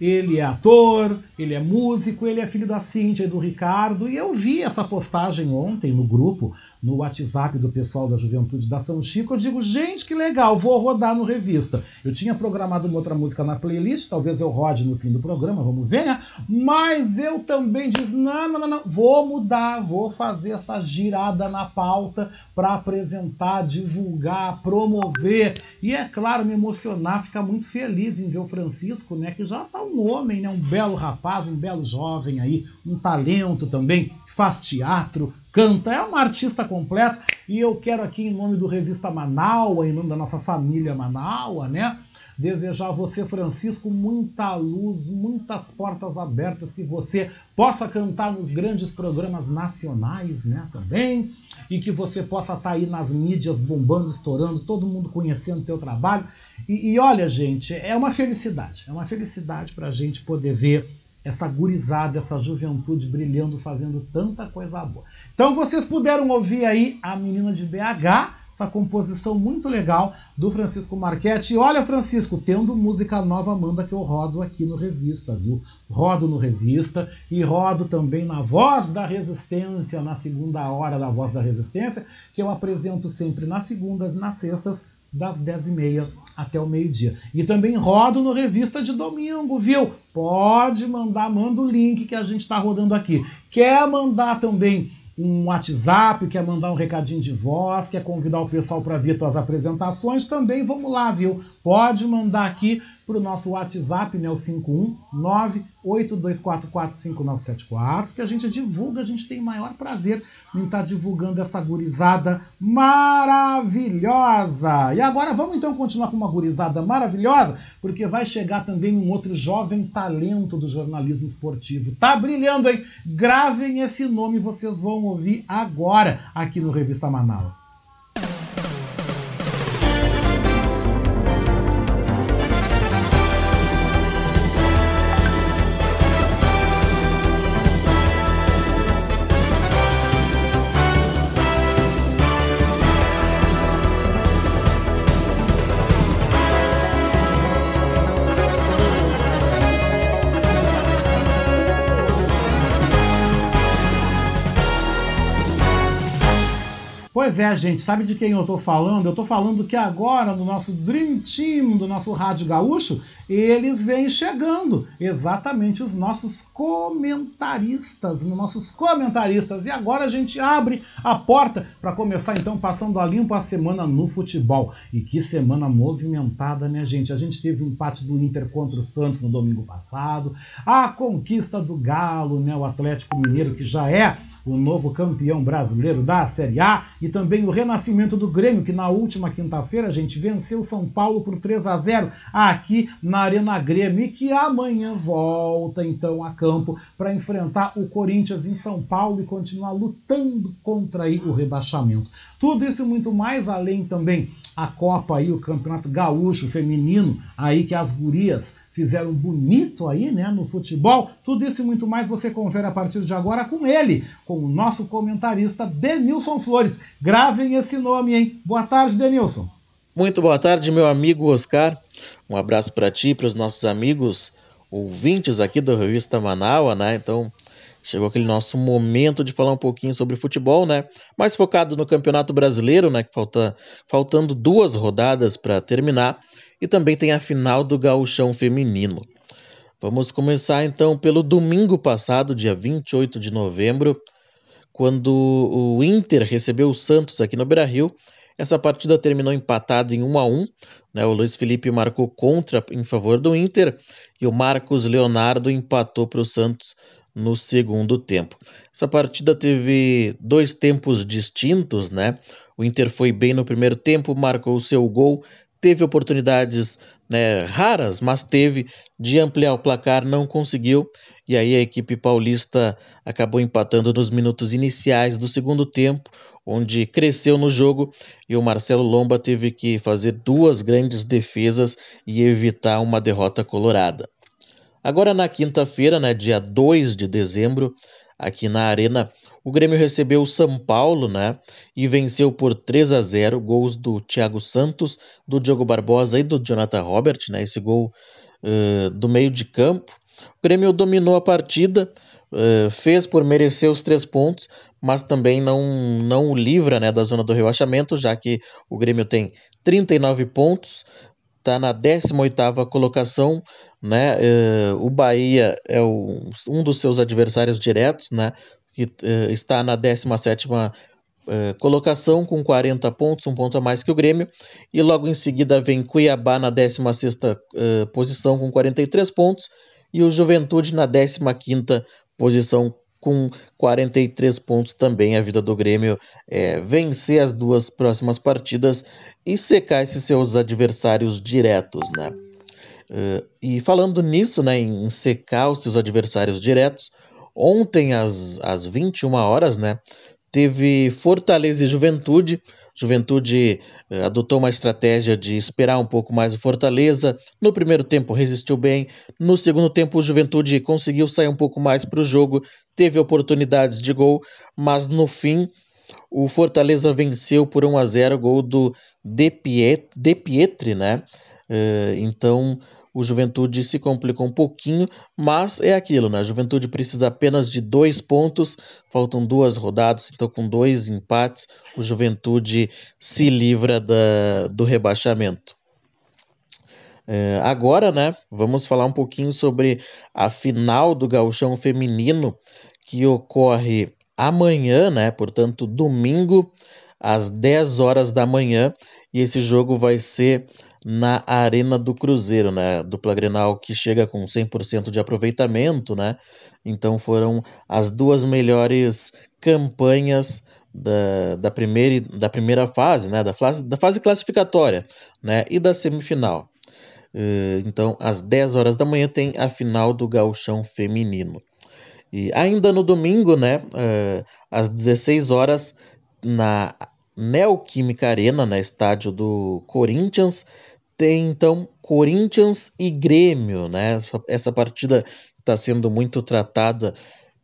ele é ator, ele é músico, ele é filho da Cíntia e do Ricardo. E eu vi essa postagem ontem no grupo, no WhatsApp do pessoal da Juventude da São Chico. Eu digo, gente, que legal, vou rodar no Revista. Eu tinha programado uma outra música na playlist, talvez eu rode no fim do programa, vamos ver, né? Mas eu também disse, não, não, não, não, vou mudar, vou fazer essa girada na pauta para apresentar, divulgar, promover. E é claro, me emocionar, ficar muito feliz em ver o Francisco, né? Que já tá um homem, né? Um belo rapaz, um belo jovem aí, um talento também, faz teatro, canta, é um artista completo. E eu quero aqui, em nome do Revista Manaus, em nome da nossa família Manaus, né? Desejar a você, Francisco, muita luz, muitas portas abertas, que você possa cantar nos grandes programas nacionais, né, também, e que você possa estar aí nas mídias bombando, estourando, todo mundo conhecendo o teu trabalho. E, e olha, gente, é uma felicidade, é uma felicidade para a gente poder ver essa gurizada, essa juventude brilhando, fazendo tanta coisa boa. Então vocês puderam ouvir aí a Menina de B H, essa composição muito legal do Francisco Marquete. E olha, Francisco, tendo música nova, manda que eu rodo aqui no Revista, viu? Rodo no Revista e rodo também na Voz da Resistência, na segunda hora da Voz da Resistência, que eu apresento sempre nas segundas e nas sextas, das dez e meia até o meio-dia. E também rodo no Revista de domingo, viu? Pode mandar, manda o link que a gente está rodando aqui. Quer mandar também um WhatsApp, quer mandar um recadinho de voz, quer convidar o pessoal para vir tuas apresentações, também vamos lá, viu? Pode mandar aqui para o nosso WhatsApp, né, o cinco um nove oito dois quatro quatro cinco nove sete quatro, que a gente divulga, a gente tem maior prazer em estar divulgando essa gurizada maravilhosa. E agora vamos então continuar com uma gurizada maravilhosa, porque vai chegar também um outro jovem talento do jornalismo esportivo. Tá brilhando, hein? Gravem esse nome, vocês vão ouvir agora aqui no Revista Manaus. Pois é, gente, sabe de quem eu tô falando? Eu tô falando que agora, no nosso Dream Team, do nosso Rádio Gaúcho, eles vêm chegando, exatamente, os nossos comentaristas, nossos comentaristas. E agora a gente abre a porta para começar, então, passando a limpo a semana no futebol. E que semana movimentada, né, gente? A gente teve o empate do Inter contra o Santos no domingo passado, a conquista do Galo, né, o Atlético Mineiro, que já é o novo campeão brasileiro da Série A, e também o renascimento do Grêmio, que na última quinta-feira, a gente, venceu o São Paulo por três a zero aqui na Arena Grêmio, e que amanhã volta então a campo para enfrentar o Corinthians em São Paulo e continuar lutando contra aí o rebaixamento. Tudo isso e muito mais, além também a Copa aí, o Campeonato Gaúcho Feminino aí, que as gurias fizeram bonito aí, né, no futebol. Tudo isso e muito mais você confere a partir de agora com ele, com o nosso comentarista Denilson Flores. Gravem esse nome, hein? Boa tarde, Denilson. Muito boa tarde, meu amigo Oscar. Um abraço para ti e para os nossos amigos ouvintes aqui do Revista Manaus, né? Então, chegou aquele nosso momento de falar um pouquinho sobre futebol, né? Mais focado no Campeonato Brasileiro, né? Que falta, faltando duas rodadas para terminar. E também tem a final do Gauchão Feminino. Vamos começar, então, pelo domingo passado, dia vinte e oito de novembro, quando o Inter recebeu o Santos aqui no Beira-Rio. Essa partida terminou empatada em um a um, né? O Luiz Felipe marcou contra em favor do Inter e o Marcos Leonardo empatou para o Santos no segundo tempo. Essa partida teve dois tempos distintos, né? O Inter foi bem no primeiro tempo, marcou o seu gol, teve oportunidades, né, raras, mas teve, de ampliar o placar, não conseguiu. E aí a equipe paulista acabou empatando nos minutos iniciais do segundo tempo, onde cresceu no jogo e o Marcelo Lomba teve que fazer duas grandes defesas e evitar uma derrota colorada. Agora na quinta-feira, né, dia dois de dezembro, aqui na Arena, o Grêmio recebeu o São Paulo, né, e venceu por três a zero, gols do Thiago Santos, do Diogo Barbosa e do Jonathan Robert, né, esse gol uh, do meio de campo. O Grêmio dominou a partida, uh, fez por merecer os três pontos, mas também não, não o livra, né, da zona do rebaixamento, já que o Grêmio tem trinta e nove pontos, está na décima oitava colocação, né? Uh, o Bahia é o, um dos seus adversários diretos, né? Que uh, está na décima sétima uh, colocação, com quarenta pontos, um ponto a mais que o Grêmio, e logo em seguida vem Cuiabá na décima sexta uh, posição, com quarenta e três pontos, e o Juventude na décima quinta posição, com quarenta e três pontos também. A vida do Grêmio é vencer as duas próximas partidas e secar esses seus adversários diretos, né? Uh, e falando nisso, né, em secar os seus adversários diretos, ontem às, às vinte e uma horas, né, teve Fortaleza e Juventude. Juventude uh, adotou uma estratégia de esperar um pouco mais o Fortaleza. No primeiro tempo resistiu bem. No segundo tempo o Juventude conseguiu sair um pouco mais para o jogo. Teve oportunidades de gol, mas no fim o Fortaleza venceu por um a zero, gol do De Pietri, De Pietri, né? Uh, então o Juventude se complicou um pouquinho, mas é aquilo, né? A Juventude precisa apenas de dois pontos, faltam duas rodadas, então com dois empates o Juventude se livra da, do rebaixamento. É, agora, né, vamos falar um pouquinho sobre a final do Gauchão Feminino, que ocorre amanhã, né, portanto domingo, às dez horas da manhã, e esse jogo vai ser na Arena do Cruzeiro, né? Dupla Grenal que chega com cem por cento de aproveitamento, né? Então foram as duas melhores campanhas da, da, primeira, da primeira fase, né? Da fase, da fase classificatória, né? E da semifinal. Uh, então, às dez horas da manhã tem a final do Gauchão Feminino. E ainda no domingo, né? Uh, às dezesseis horas, na Neoquímica Arena, né? Estádio do Corinthians, tem, então, Corinthians e Grêmio, né? Essa partida que está sendo muito tratada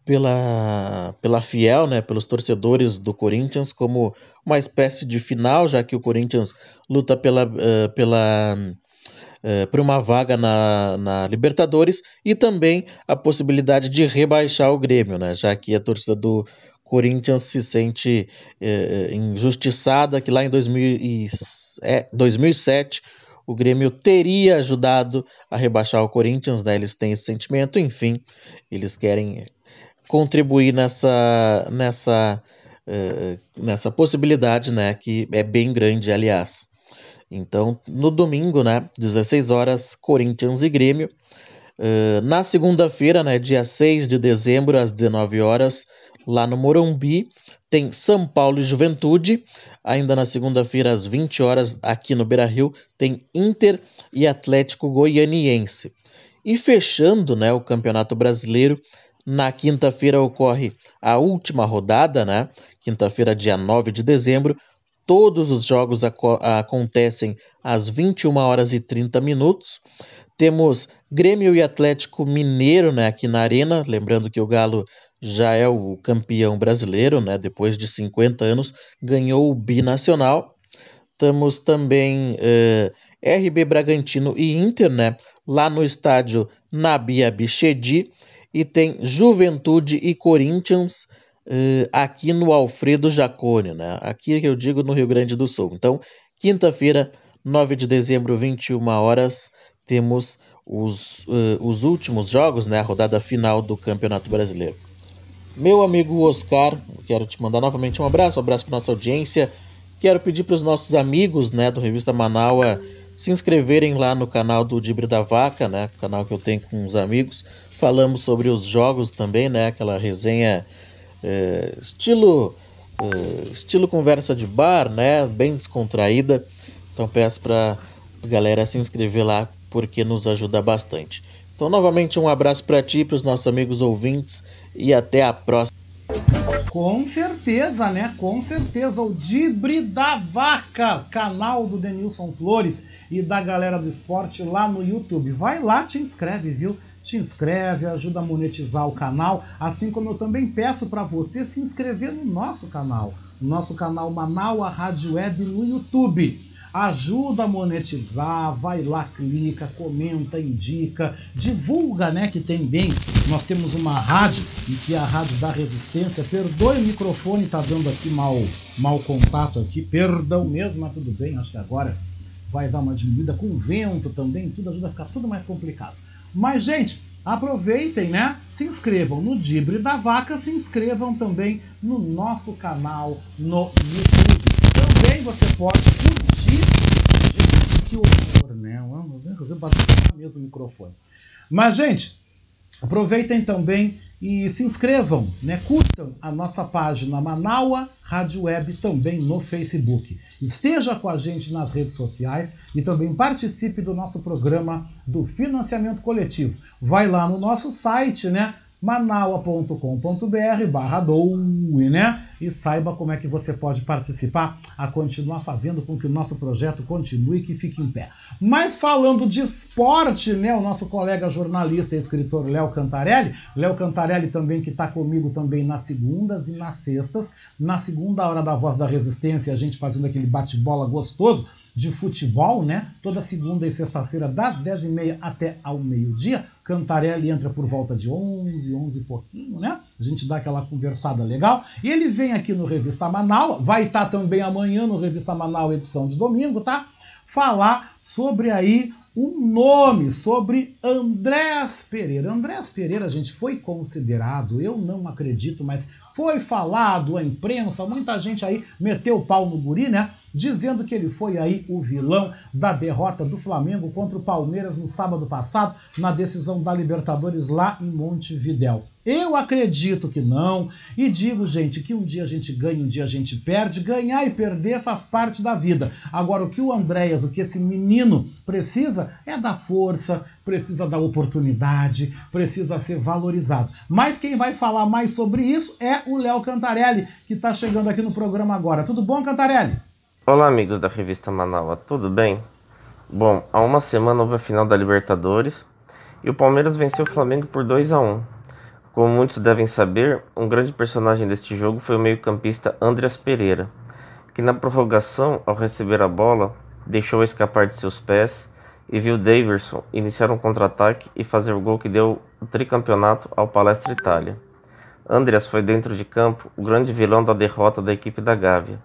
pela, pela Fiel, né? Pelos torcedores do Corinthians, como uma espécie de final, já que o Corinthians luta pela, uh, pela, uh, por uma vaga na, na Libertadores e também a possibilidade de rebaixar o Grêmio, né? Já que a torcida do Corinthians se sente uh, injustiçada, que lá em dois mil e sete o Grêmio teria ajudado a rebaixar o Corinthians, né? Eles têm esse sentimento, enfim, eles querem contribuir nessa, nessa, uh, nessa possibilidade, né? Que é bem grande, aliás. Então, no domingo, né, dezesseis horas, Corinthians e Grêmio. Uh, na segunda-feira, né, dia seis de dezembro, às dezenove horas, lá no Morumbi, tem São Paulo e Juventude. Ainda na segunda-feira, às vinte horas, aqui no Beira-Rio, tem Inter e Atlético Goianiense. E fechando, né, o Campeonato Brasileiro, na quinta-feira ocorre a última rodada, né? Quinta-feira, dia nove de dezembro. Todos os jogos aco- acontecem às vinte e uma horas e trinta minutos. Temos Grêmio e Atlético Mineiro, né, aqui na Arena. Lembrando que o Galo já é o campeão brasileiro, né? Depois de cinquenta anos, ganhou o binacional. Temos também uh, R B Bragantino e Inter, né? Lá no estádio Nabi Abichedi. E tem Juventude e Corinthians uh, aqui no Alfredo Jaconi, né? Aqui que eu digo no Rio Grande do Sul. Então, quinta-feira, nove de dezembro, vinte e uma horas, temos os, uh, os últimos jogos, né? A rodada final do Campeonato Brasileiro. Meu amigo Oscar, quero te mandar novamente um abraço, um abraço para nossa audiência. Quero pedir para os nossos amigos, né, do Revista Manaus se inscreverem lá no canal do Dibre da Vaca, né? Canal que eu tenho com uns amigos. Falamos sobre os jogos também, né? Aquela resenha eh, estilo, eh, estilo conversa de bar, né? Bem descontraída. Então peço para a galera se inscrever lá, porque nos ajuda bastante. Então, novamente, um abraço para ti, para os nossos amigos ouvintes e até a próxima. Com certeza, né? Com certeza. O Dibre da Vaca, canal do Denilson Flores e da galera do esporte lá no YouTube. Vai lá, te inscreve, viu? Te inscreve, ajuda a monetizar o canal, assim como eu também peço para você se inscrever no nosso canal, no nosso canal Manaus Rádio Web no YouTube. Ajuda a monetizar, vai lá, clica, comenta, indica, divulga, né, que tem bem. Nós temos uma rádio, e que é a Rádio da Resistência. Perdoe o microfone, tá dando aqui mau, mau contato aqui, perdão mesmo, mas tudo bem, acho que agora vai dar uma diminuída com o vento também, tudo ajuda a ficar tudo mais complicado. Mas, gente, aproveitem, né? Se inscrevam no Dibre da Vaca, se inscrevam também no nosso canal no YouTube. Também você pode curtir. Gente, que horror, né? Inclusive, bateu na mesa o microfone. Mas, gente, aproveitem também e se inscrevam, né? Curtam a nossa página Manaus Rádio Web também no Facebook. Esteja com a gente nas redes sociais e também participe do nosso programa do financiamento coletivo. Vai lá no nosso site, né? manaus ponto com ponto br barra doe, né? E saiba como é que você pode participar a continuar fazendo com que o nosso projeto continue e que fique em pé. Mas falando de esporte, né? O nosso colega jornalista e escritor Léo Cantarelli, Léo Cantarelli também que está comigo também nas segundas e nas sextas, na segunda hora da Voz da Resistência, a gente fazendo aquele bate-bola gostoso de futebol, né? Toda segunda e sexta-feira, das dez e meia até ao meio-dia. Cantarelli entra por volta de onze, onze e pouquinho, né? A gente dá aquela conversada legal. E ele vem aqui no Revista Manaus, vai estar também amanhã no Revista Manaus, edição de domingo, tá? Falar sobre aí um nome, sobre Andrés Pereira. Andrés Pereira, gente, foi considerado, eu não acredito, mas foi falado, a imprensa, muita gente aí meteu o pau no guri, né? Dizendo que ele foi aí o vilão da derrota do Flamengo contra o Palmeiras no sábado passado, na decisão da Libertadores lá em Montevidéu. Eu acredito que não, e digo, gente, que um dia a gente ganha, um dia a gente perde. Ganhar e perder faz parte da vida. Agora, o que o Andréas, o que esse menino precisa é da força, precisa da oportunidade, precisa ser valorizado. Mas quem vai falar mais sobre isso é o Léo Cantarelli, que está chegando aqui no programa agora. Tudo bom, Cantarelli? Olá, amigos da Revista Manaus, tudo bem? Bom, há uma semana houve a final da Libertadores e o Palmeiras venceu o Flamengo por dois a um. Como muitos devem saber, um grande personagem deste jogo foi o meio-campista Andrés Pereira, que na prorrogação, ao receber a bola, deixou-a escapar de seus pés e viu Daverson iniciar um contra-ataque e fazer o gol que deu o tricampeonato ao Palestra Itália. Andrés foi dentro de campo o grande vilão da derrota da equipe da Gávea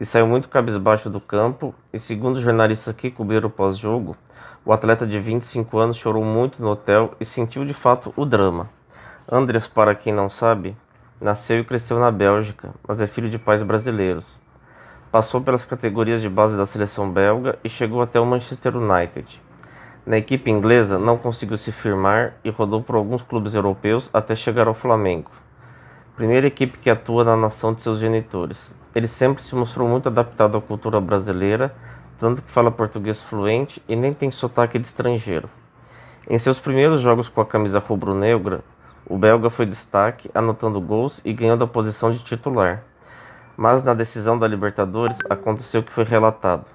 e saiu muito cabisbaixo do campo e, segundo os jornalistas que cobriram o pós-jogo, o atleta de vinte e cinco anos chorou muito no hotel e sentiu de fato o drama. Andrés, para quem não sabe, nasceu e cresceu na Bélgica, mas é filho de pais brasileiros. Passou pelas categorias de base da seleção belga e chegou até o Manchester United. Na equipe inglesa não conseguiu se firmar e rodou por alguns clubes europeus até chegar ao Flamengo, primeira equipe que atua na nação de seus genitores. Ele sempre se mostrou muito adaptado à cultura brasileira, tanto que fala português fluente e nem tem sotaque de estrangeiro. Em seus primeiros jogos com a camisa rubro-negra, o belga foi destaque, anotando gols e ganhando a posição de titular. Mas na decisão da Libertadores, aconteceu o que foi relatado.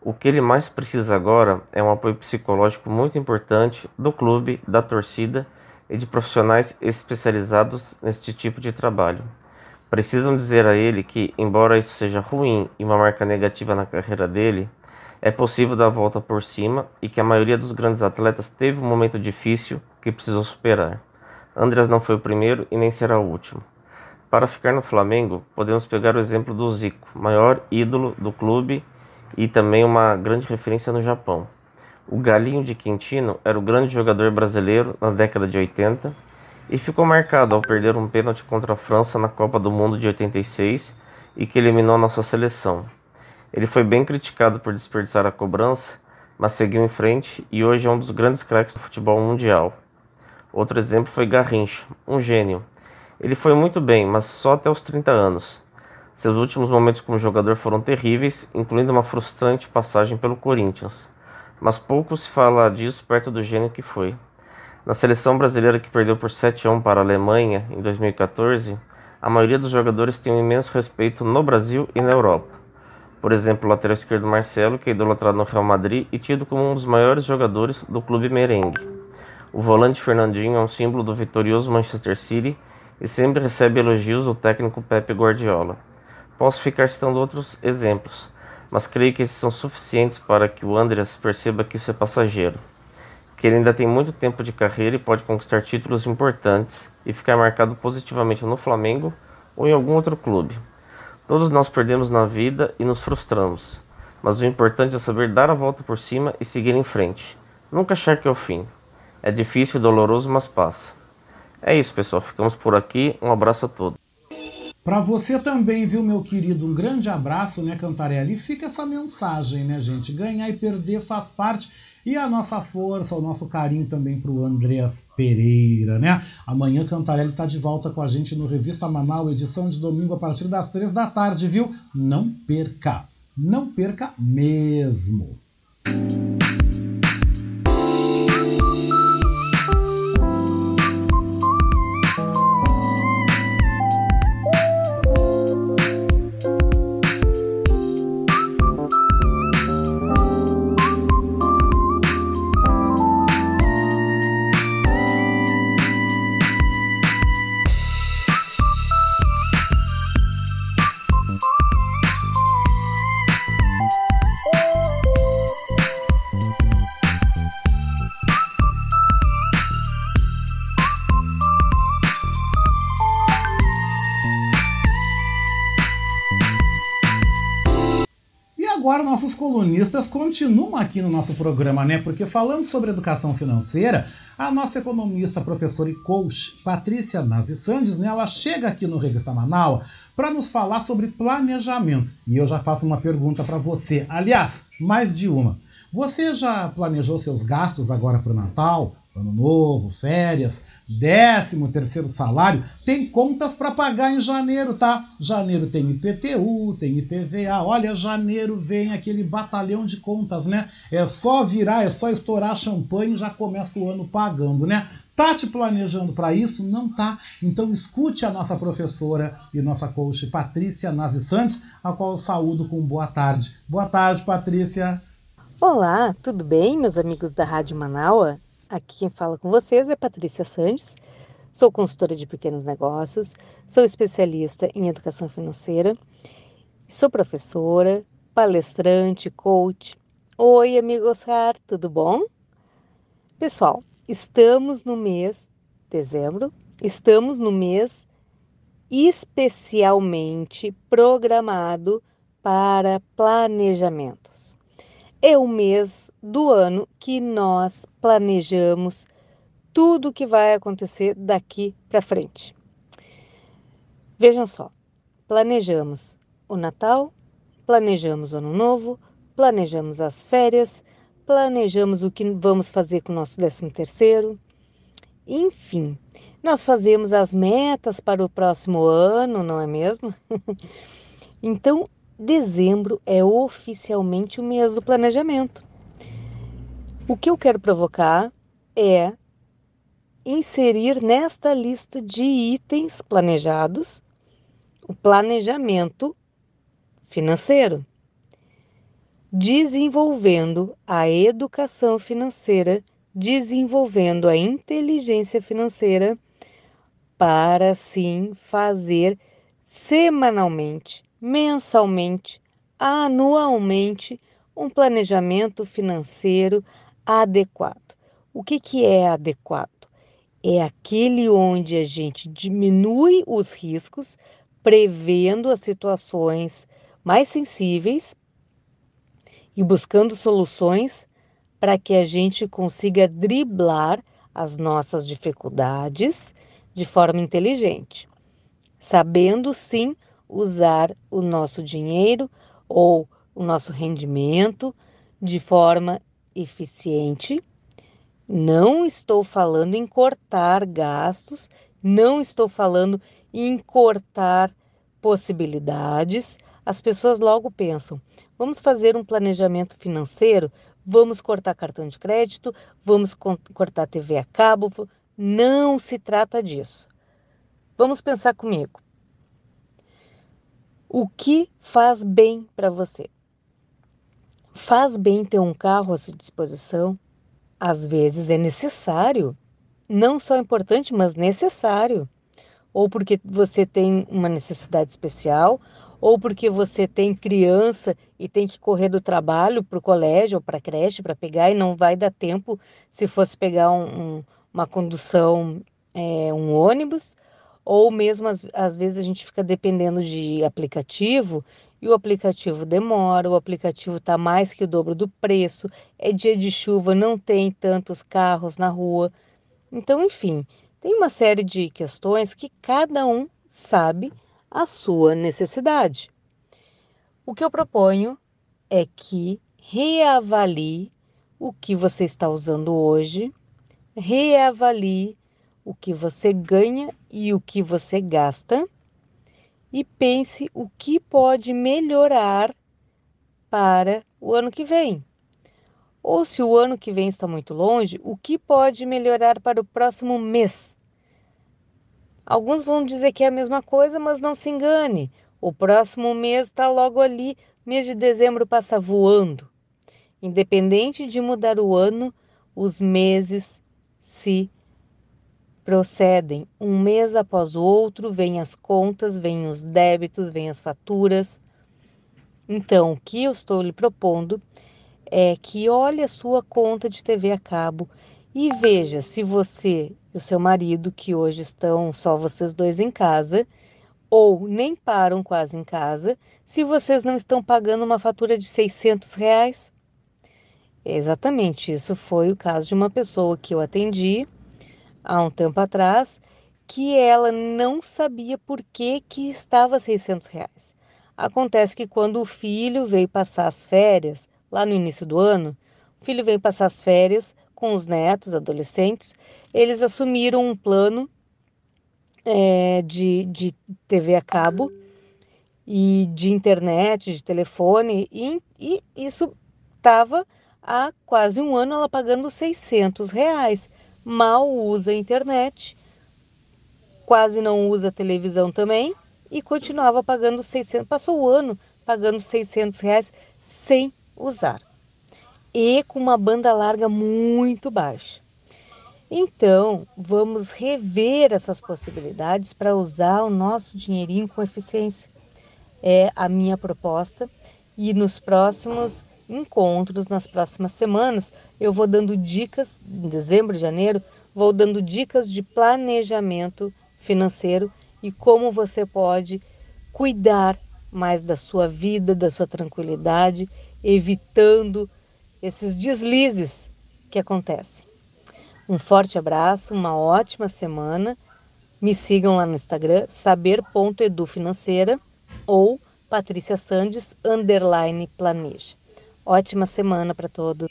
O que ele mais precisa agora é um apoio psicológico muito importante do clube, da torcida e de profissionais especializados neste tipo de trabalho. Precisam dizer a ele que, embora isso seja ruim e uma marca negativa na carreira dele, é possível dar a volta por cima e que a maioria dos grandes atletas teve um momento difícil que precisou superar. Andrés não foi o primeiro e nem será o último. Para ficar no Flamengo, podemos pegar o exemplo do Zico, maior ídolo do clube e também uma grande referência no Japão. O Galinho de Quintino era o grande jogador brasileiro na década de oitenta e ficou marcado ao perder um pênalti contra a França na Copa do Mundo de oitenta e seis e que eliminou a nossa seleção. Ele foi bem criticado por desperdiçar a cobrança, mas seguiu em frente e hoje é um dos grandes craques do futebol mundial. Outro exemplo foi Garrincha, um gênio. Ele foi muito bem, mas só até os trinta anos. Seus últimos momentos como jogador foram terríveis, incluindo uma frustrante passagem pelo Corinthians. Mas pouco se fala disso perto do gênio que foi. Na seleção brasileira que perdeu por sete a um para a Alemanha em dois mil e quatorze, a maioria dos jogadores tem um imenso respeito no Brasil e na Europa. Por exemplo, o lateral esquerdo Marcelo, que é idolatrado no Real Madrid e tido como um dos maiores jogadores do clube merengue. O volante Fernandinho é um símbolo do vitorioso Manchester City e sempre recebe elogios do técnico Pep Guardiola. Posso ficar citando outros exemplos, mas creio que esses são suficientes para que o Andrés perceba que isso é passageiro, que ele ainda tem muito tempo de carreira e pode conquistar títulos importantes e ficar marcado positivamente no Flamengo ou em algum outro clube. Todos nós perdemos na vida e nos frustramos, mas o importante é saber dar a volta por cima e seguir em frente, nunca achar que é o fim. É difícil e doloroso, mas passa. É isso, pessoal. Ficamos por aqui. Um abraço a todos. Para você também, viu, meu querido? Um grande abraço, né, Cantarelli? E fica essa mensagem, né, gente? Ganhar e perder faz parte. E a nossa força, o nosso carinho também para o Andrés Pereira, né? Amanhã, Cantarelli está de volta com a gente no Revista Manaus, edição de domingo a partir das três da tarde, viu? Não perca. Não perca mesmo. Nossos colunistas continuam aqui no nosso programa, né? Porque falando sobre educação financeira, a nossa economista, professora e coach Patrícia Nazi Sandes, né? Ela chega aqui no Revista Manaus para nos falar sobre planejamento. E eu já faço uma pergunta para você. Aliás, mais de uma. Você já planejou seus gastos agora para o Natal? Ano novo, férias, décimo terceiro salário, tem contas para pagar em janeiro, tá? Janeiro tem I P T U, tem I P V A, olha, janeiro vem aquele batalhão de contas, né? É só virar, é só estourar champanhe e já começa o ano pagando, né? Tá te planejando para isso? Não tá? Então escute a nossa professora e nossa coach Patrícia Nazi Santos, a qual eu saúdo com boa tarde. Boa tarde, Patrícia. Olá, tudo bem, meus amigos da Rádio Manaus? Aqui quem fala com vocês é Patrícia Sandes, sou consultora de pequenos negócios, sou especialista em educação financeira, sou professora, palestrante, coach. Oi, amigo Oscar, tudo bom? Pessoal, estamos no mês de dezembro, estamos no mês especialmente programado para planejamentos. É o mês do ano que nós planejamos tudo o que vai acontecer daqui para frente. Vejam só, planejamos o Natal, planejamos o Ano Novo, planejamos as férias, planejamos o que vamos fazer com o nosso décimo terceiro. Enfim, nós fazemos as metas para o próximo ano, não é mesmo? Então, dezembro é oficialmente o mês do planejamento. O que eu quero provocar é inserir nesta lista de itens planejados o planejamento financeiro, desenvolvendo a educação financeira, desenvolvendo a inteligência financeira para, sim, fazer semanalmente, mensalmente, anualmente, um planejamento financeiro adequado. O que que é adequado? É aquele onde a gente diminui os riscos, prevendo as situações mais sensíveis e buscando soluções para que a gente consiga driblar as nossas dificuldades de forma inteligente, sabendo sim usar o nosso dinheiro ou o nosso rendimento de forma eficiente. Não estou falando em cortar gastos, não estou falando em cortar possibilidades. As pessoas logo pensam, vamos fazer um planejamento financeiro, vamos cortar cartão de crédito, vamos cortar T V a cabo. Não se trata disso. Vamos pensar comigo. O que faz bem para você? Faz bem ter um carro à sua disposição? Às vezes é necessário, não só importante, mas necessário. Ou porque você tem uma necessidade especial, ou porque você tem criança e tem que correr do trabalho para o colégio ou para a creche para pegar e não vai dar tempo se fosse pegar um, um, uma condução, é, um ônibus. Ou mesmo, às, às vezes, a gente fica dependendo de aplicativo e o aplicativo demora, o aplicativo está mais que o dobro do preço, é dia de chuva, não tem tantos carros na rua. Então, enfim, tem uma série de questões que cada um sabe a sua necessidade. O que eu proponho é que reavalie o que você está usando hoje, reavalie o que você ganha e o que você gasta, e pense o que pode melhorar para o ano que vem. Ou se o ano que vem está muito longe, o que pode melhorar para o próximo mês? Alguns vão dizer que é a mesma coisa, mas não se engane. O próximo mês está logo ali, mês de dezembro passa voando. Independente de mudar o ano, os meses se procedem, um mês após o outro, vêm as contas, vêm os débitos, vêm as faturas. Então, o que eu estou lhe propondo é que olhe a sua conta de T V a cabo e veja se você e o seu marido, que hoje estão só vocês dois em casa, ou nem param quase em casa, se vocês não estão pagando uma fatura de seiscentos reais. Exatamente, isso foi o caso de uma pessoa que eu atendi há um tempo atrás, que ela não sabia por que que estava seiscentos reais. Acontece que quando o filho veio passar as férias, lá no início do ano, o filho veio passar as férias com os netos, adolescentes, eles assumiram um plano é, de, de T V a cabo e de internet, de telefone, e, e isso estava há quase um ano ela pagando seiscentos reais. Mal usa a internet, quase não usa a televisão também e continuava pagando seiscentos, passou o ano pagando seiscentos reais sem usar e com uma banda larga muito baixa. Então, vamos rever essas possibilidades para usar o nosso dinheirinho com eficiência. É a minha proposta e nos próximos encontros, nas próximas semanas, eu vou dando dicas, em dezembro, janeiro, vou dando dicas de planejamento financeiro e como você pode cuidar mais da sua vida, da sua tranquilidade, evitando esses deslizes que acontecem. Um forte abraço, uma ótima semana, me sigam lá no Instagram, saber ponto edu financeira ou Patrícia Sandes, underline planeja. Ótima semana para todos.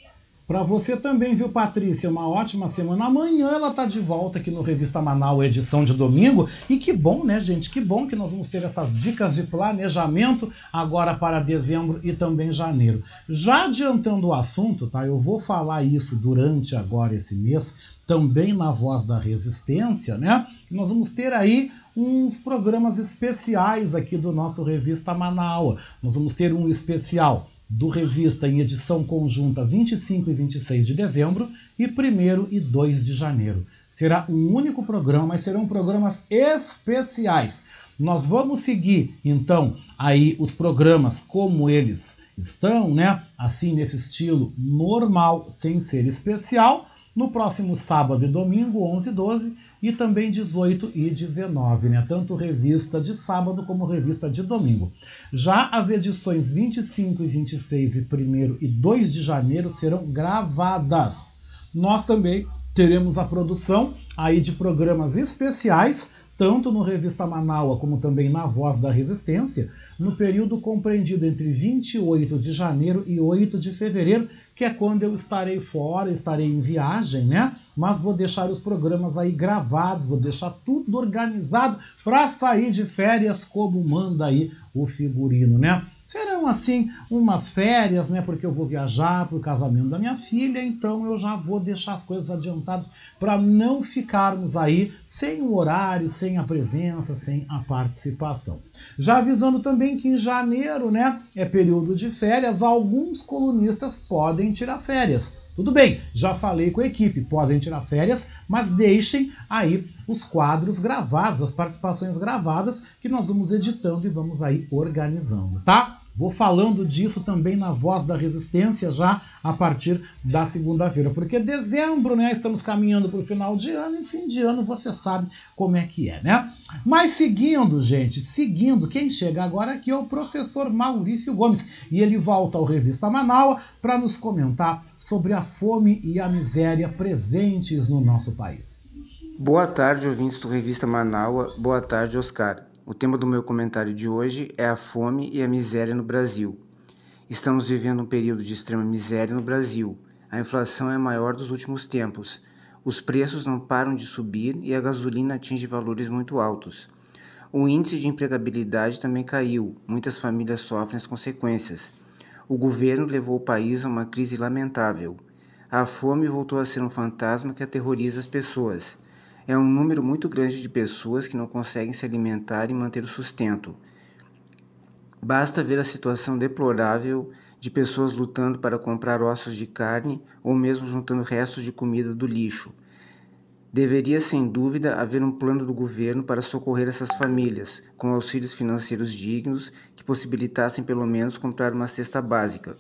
Para você também, viu, Patrícia? Uma ótima semana. Amanhã ela tá de volta aqui no Revista Manaus, edição de domingo. E que bom, né, gente? Que bom que nós vamos ter essas dicas de planejamento agora para dezembro e também janeiro. Já adiantando o assunto, tá? Eu vou falar isso durante agora esse mês, também na Voz da Resistência, né? Nós vamos ter aí uns programas especiais aqui do nosso Revista Manaus. Nós vamos ter um especial do Revista em edição conjunta vinte e cinco e vinte e seis de dezembro e primeiro e dois de janeiro. Será um único programa, mas serão programas especiais. Nós vamos seguir, então, aí os programas como eles estão, né? Assim, nesse estilo normal, sem ser especial, no próximo sábado e domingo, onze e doze, e também dezoito e dezenove, né? Tanto revista de sábado como revista de domingo. Já as edições vinte e cinco e vinte e seis e primeiro e dois de janeiro serão gravadas. Nós também teremos a produção aí de programas especiais, tanto no Revista Manaus como também na Voz da Resistência, no período compreendido entre vinte e oito de janeiro e oito de fevereiro, que é quando eu estarei fora, estarei em viagem, né? Mas vou deixar os programas aí gravados, vou deixar tudo organizado para sair de férias como manda aí o figurino, né? Serão, assim, umas férias, né? Porque eu vou viajar para o casamento da minha filha, então eu já vou deixar as coisas adiantadas para não ficarmos aí sem o horário, sem a presença, sem a participação. Já avisando também que em janeiro, né, é período de férias, alguns colunistas podem tirar férias. Tudo bem, já falei com a equipe, podem tirar férias, mas deixem aí os quadros gravados, as participações gravadas, que nós vamos editando e vamos aí organizando, tá? Vou falando disso também na Voz da Resistência já a partir da segunda-feira, porque dezembro, né, estamos caminhando para o final de ano, e fim de ano você sabe como é que é, né? Mas seguindo, gente, seguindo, quem chega agora aqui é o professor Maurício Gomes, e ele volta ao Revista Manaus para nos comentar sobre a fome e a miséria presentes no nosso país. Boa tarde, ouvintes do Revista Manaus. Boa tarde, Oscar. O tema do meu comentário de hoje é a fome e a miséria no Brasil. Estamos vivendo um período de extrema miséria no Brasil. A inflação é a maior dos últimos tempos. Os preços não param de subir e a gasolina atinge valores muito altos. O índice de empregabilidade também caiu. Muitas famílias sofrem as consequências. O governo levou o país a uma crise lamentável. A fome voltou a ser um fantasma que aterroriza as pessoas. É um número muito grande de pessoas que não conseguem se alimentar e manter o sustento. Basta ver a situação deplorável de pessoas lutando para comprar ossos de carne ou mesmo juntando restos de comida do lixo. Deveria, sem dúvida, haver um plano do governo para socorrer essas famílias, com auxílios financeiros dignos que possibilitassem pelo menos comprar uma cesta básica.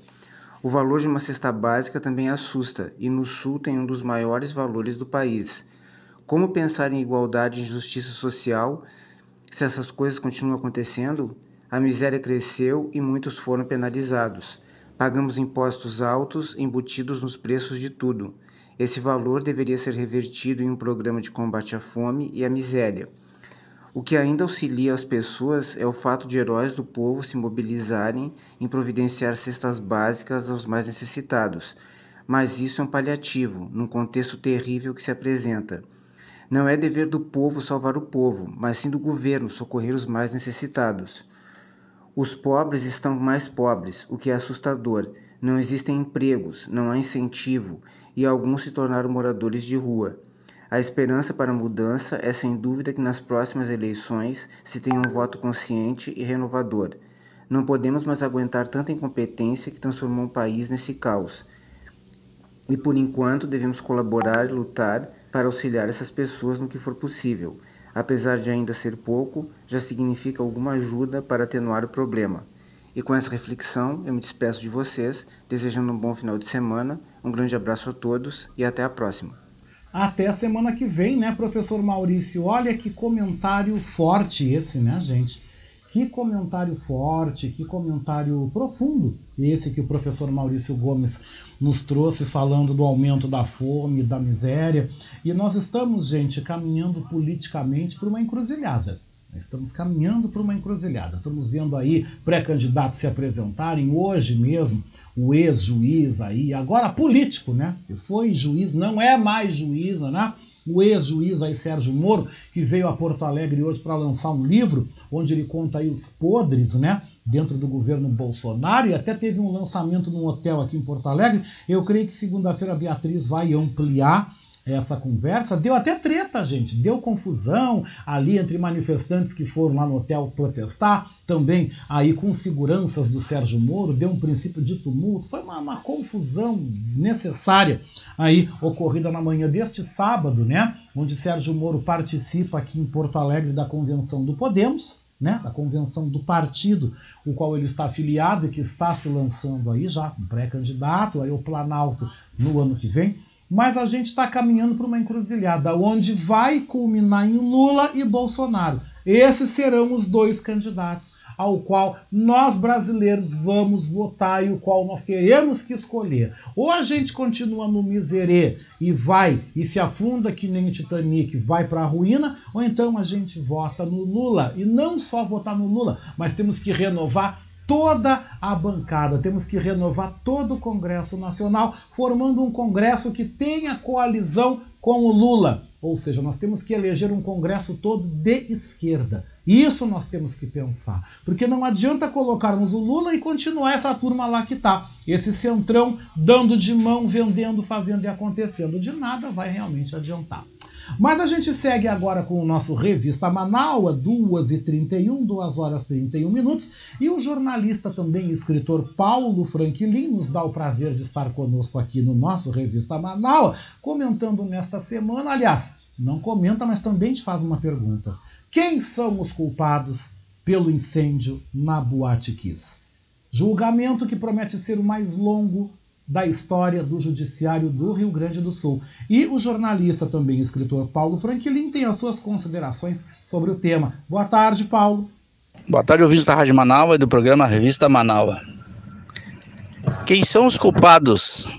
O valor de uma cesta básica também assusta e no Sul tem um dos maiores valores do país. Como pensar em igualdade e justiça social se essas coisas continuam acontecendo? A miséria cresceu e muitos foram penalizados. Pagamos impostos altos embutidos nos preços de tudo. Esse valor deveria ser revertido em um programa de combate à fome e à miséria. O que ainda auxilia as pessoas é o fato de heróis do povo se mobilizarem em providenciar cestas básicas aos mais necessitados. Mas isso é um paliativo, num contexto terrível que se apresenta. Não é dever do povo salvar o povo, mas sim do governo socorrer os mais necessitados. Os pobres estão mais pobres, o que é assustador. Não existem empregos, não há incentivo, e alguns se tornaram moradores de rua. A esperança para a mudança é sem dúvida que nas próximas eleições se tenha um voto consciente e renovador. Não podemos mais aguentar tanta incompetência que transformou o país nesse caos. E por enquanto devemos colaborar e lutar para auxiliar essas pessoas no que for possível. Apesar de ainda ser pouco, já significa alguma ajuda para atenuar o problema. E com essa reflexão, eu me despeço de vocês, desejando um bom final de semana, um grande abraço a todos e até a próxima. Até a semana que vem, né, professor Maurício? Olha que comentário forte esse, né, gente? Que comentário forte, que comentário profundo esse que o professor Maurício Gomes nos trouxe, falando do aumento da fome, da miséria. E nós estamos, gente, caminhando politicamente por uma encruzilhada. Estamos caminhando por uma encruzilhada. Estamos vendo aí pré-candidatos se apresentarem. Hoje mesmo, o ex-juiz aí, agora político, né? Ele foi juiz, não é mais juíza, né? O ex-juiz aí, Sérgio Moro, que veio a Porto Alegre hoje para lançar um livro onde ele conta aí os podres, né, dentro do governo Bolsonaro, e até teve um lançamento num hotel aqui em Porto Alegre. Eu creio que segunda-feira a Beatriz vai ampliar essa conversa. Deu até treta, gente, deu confusão ali entre manifestantes que foram lá no hotel protestar, também aí com seguranças do Sérgio Moro, deu um princípio de tumulto, foi uma, uma confusão desnecessária aí ocorrida na manhã deste sábado, né, onde Sérgio Moro participa aqui em Porto Alegre da convenção do Podemos, né, da convenção do partido, o qual ele está afiliado e que está se lançando aí já como pré-candidato, aí o Planalto no ano que vem. Mas a gente está caminhando para uma encruzilhada, onde vai culminar em Lula e Bolsonaro. Esses serão os dois candidatos ao qual nós brasileiros vamos votar e o qual nós teremos que escolher. Ou a gente continua no miserê e vai e se afunda que nem o Titanic, vai para a ruína, ou então a gente vota no Lula. E não só votar no Lula, mas temos que renovar toda a bancada, temos que renovar todo o Congresso Nacional, formando um Congresso que tenha coalizão com o Lula. Ou seja, nós temos que eleger um Congresso todo de esquerda. Isso nós temos que pensar. Porque não adianta colocarmos o Lula e continuar essa turma lá que tá. Esse centrão dando de mão, vendendo, fazendo e acontecendo. De nada vai realmente adiantar. Mas a gente segue agora com o nosso Revista Manaus, duas e trinta e um, duas horas e trinta e um minutos. E o jornalista também escritor Paulo Franklin nos dá o prazer de estar conosco aqui no nosso Revista Manaus, comentando nesta semana, aliás, não comenta, mas também te faz uma pergunta. Quem são os culpados pelo incêndio na Boate Kiss? Julgamento que promete ser o mais longo da história do Judiciário do Rio Grande do Sul. E o jornalista, também escritor, Paulo Franklin, tem as suas considerações sobre o tema. Boa tarde, Paulo. Boa tarde, ouvintes da Rádio Manaus e do programa Revista Manaus. Quem são os culpados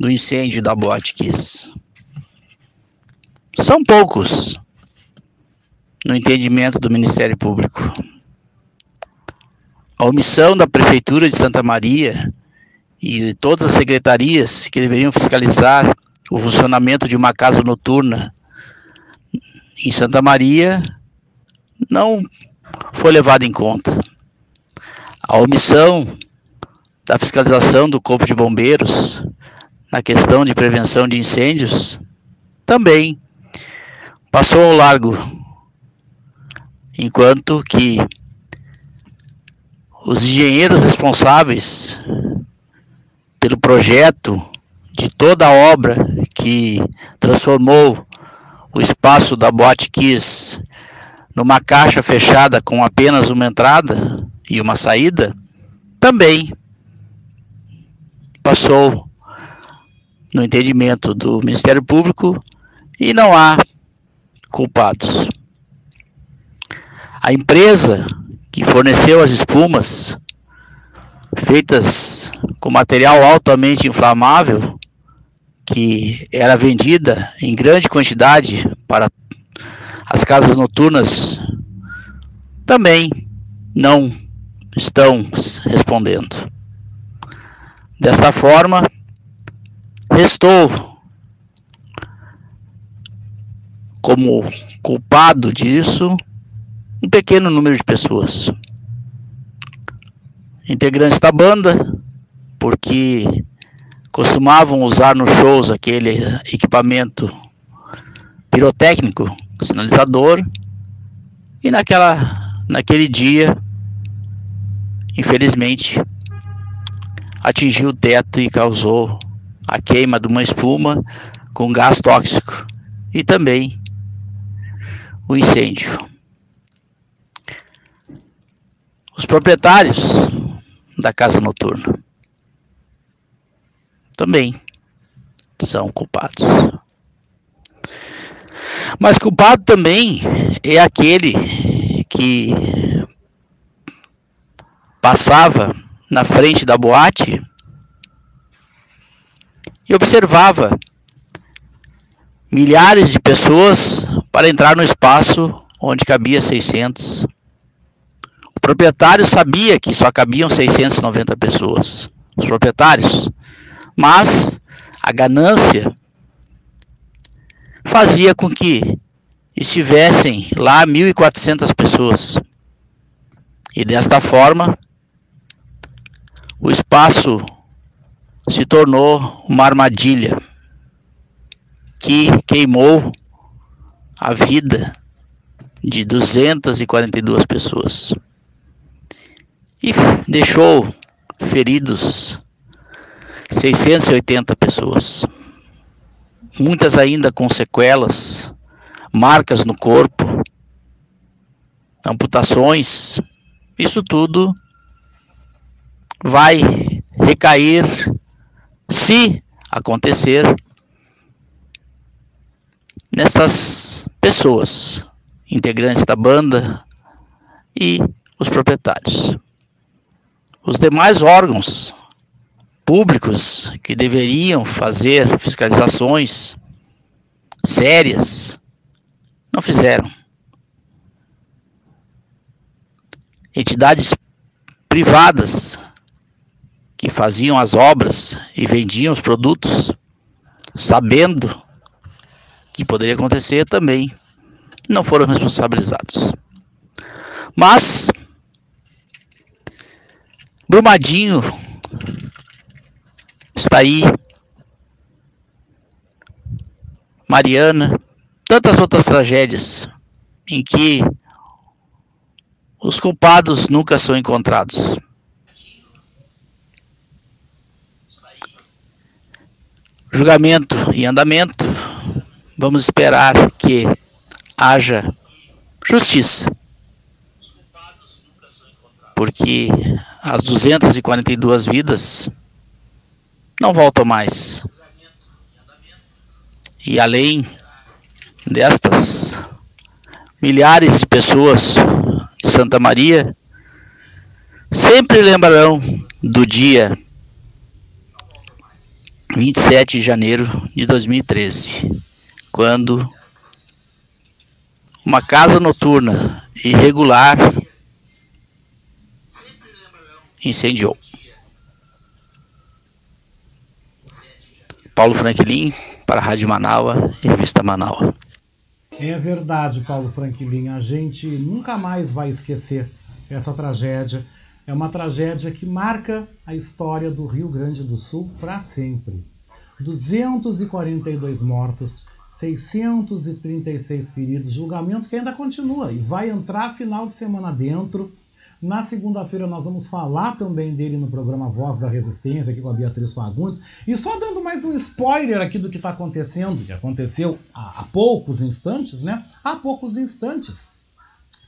do incêndio da Boate Kiss? São poucos, no entendimento do Ministério Público. A omissão da Prefeitura de Santa Maria e todas as secretarias que deveriam fiscalizar o funcionamento de uma casa noturna em Santa Maria não foi levada em conta. A omissão da fiscalização do Corpo de Bombeiros na questão de prevenção de incêndios também passou ao largo, enquanto que os engenheiros responsáveis pelo projeto de toda a obra que transformou o espaço da Boate Kiss numa caixa fechada com apenas uma entrada e uma saída, também passou no entendimento do Ministério Público e não há culpados. A empresa que forneceu as espumas feitas com material altamente inflamável, que era vendida em grande quantidade para as casas noturnas, também não estão respondendo. Desta forma, restou como culpado disso um pequeno número de pessoas, integrantes da banda, porque costumavam usar nos shows aquele equipamento pirotécnico, sinalizador, e naquela, naquele dia, infelizmente, atingiu o teto e causou a queima de uma espuma com gás tóxico e também o incêndio. Os proprietários da casa noturna também são culpados. Mas culpado também é aquele que passava na frente da boate e observava milhares de pessoas para entrar no espaço onde cabia seiscentos. O proprietário sabia que só cabiam seiscentas e noventa pessoas, os proprietários, mas a ganância fazia com que estivessem lá mil e quatrocentas pessoas. E desta forma, o espaço se tornou uma armadilha que queimou a vida de duzentas e quarenta e duas pessoas e deixou feridos seiscentas e oitenta pessoas, muitas ainda com sequelas, marcas no corpo, amputações, isso tudo vai recair, se acontecer, nessas pessoas, integrantes da banda e os proprietários. Os demais órgãos públicos que deveriam fazer fiscalizações sérias não fizeram. Entidades privadas que faziam as obras e vendiam os produtos, sabendo que poderia acontecer, também não foram responsabilizados. Mas Brumadinho está aí, Mariana, tantas outras tragédias em que os culpados nunca são encontrados. Julgamento em andamento, vamos esperar que haja justiça, porque as duzentas e quarenta e duas vidas não voltam mais. E além destas, milhares de pessoas de Santa Maria sempre lembrarão do dia vinte e sete de janeiro de dois mil e treze, quando uma casa noturna irregular incendiou. Paulo Franklin, para a Rádio Manaus e Revista Manaus. É verdade, Paulo Franklin, a gente nunca mais vai esquecer essa tragédia. É uma tragédia que marca a história do Rio Grande do Sul para sempre. duzentos e quarenta e dois mortos, seiscentos e trinta e seis feridos, julgamento que ainda continua e vai entrar final de semana dentro. Na segunda-feira nós vamos falar também dele no programa Voz da Resistência, aqui com a Beatriz Fagundes. E só dando mais um spoiler aqui do que está acontecendo, que aconteceu há, há poucos instantes, né? Há poucos instantes.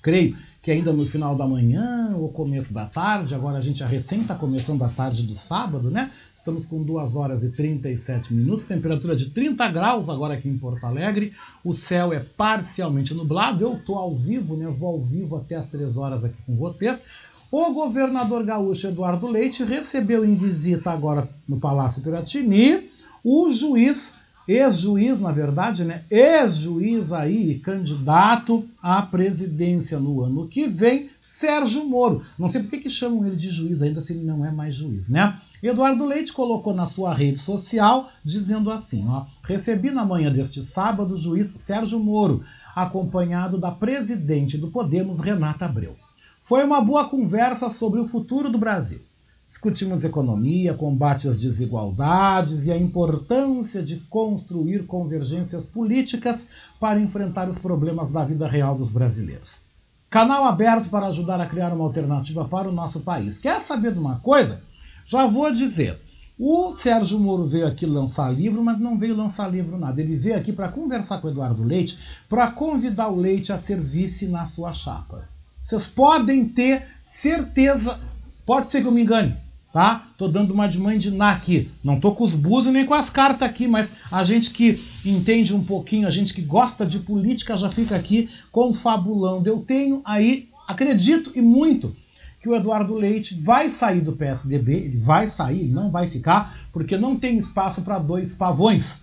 Creio que ainda no final da manhã ou começo da tarde, agora a gente já recém está começando a tarde do sábado, né? Estamos com duas horas e trinta e sete minutos, temperatura de trinta graus agora aqui em Porto Alegre. O céu é parcialmente nublado. Eu estou ao vivo, né? Vou ao vivo até as três horas aqui com vocês. O governador gaúcho Eduardo Leite recebeu em visita agora no Palácio Piratini o juiz, ex-juiz, na verdade, né? Ex-juiz aí, candidato à presidência no ano que vem, Sérgio Moro. Não sei por que que chamam ele de juiz ainda, se ele não é mais juiz, né? Eduardo Leite colocou na sua rede social, dizendo assim, ó: recebi na manhã deste sábado o juiz Sérgio Moro, acompanhado da presidente do Podemos, Renata Abreu. Foi uma boa conversa sobre o futuro do Brasil. Discutimos economia, combate às desigualdades e a importância de construir convergências políticas para enfrentar os problemas da vida real dos brasileiros. Canal aberto para ajudar a criar uma alternativa para o nosso país. Quer saber de uma coisa? Já vou dizer. O Sérgio Moro veio aqui lançar livro, mas não veio lançar livro nada. Ele veio aqui para conversar com o Eduardo Leite, para convidar o Leite a ser vice na sua chapa. Vocês podem ter certeza... Pode ser que eu me engane, tá? Tô dando uma de mãe de Ná aqui. Não tô com os búzios nem com as cartas aqui, mas a gente que entende um pouquinho, a gente que gosta de política, já fica aqui confabulando. Eu tenho aí, acredito e muito, que o Eduardo Leite vai sair do P S D B, ele vai sair, ele não vai ficar, porque não tem espaço para dois pavões,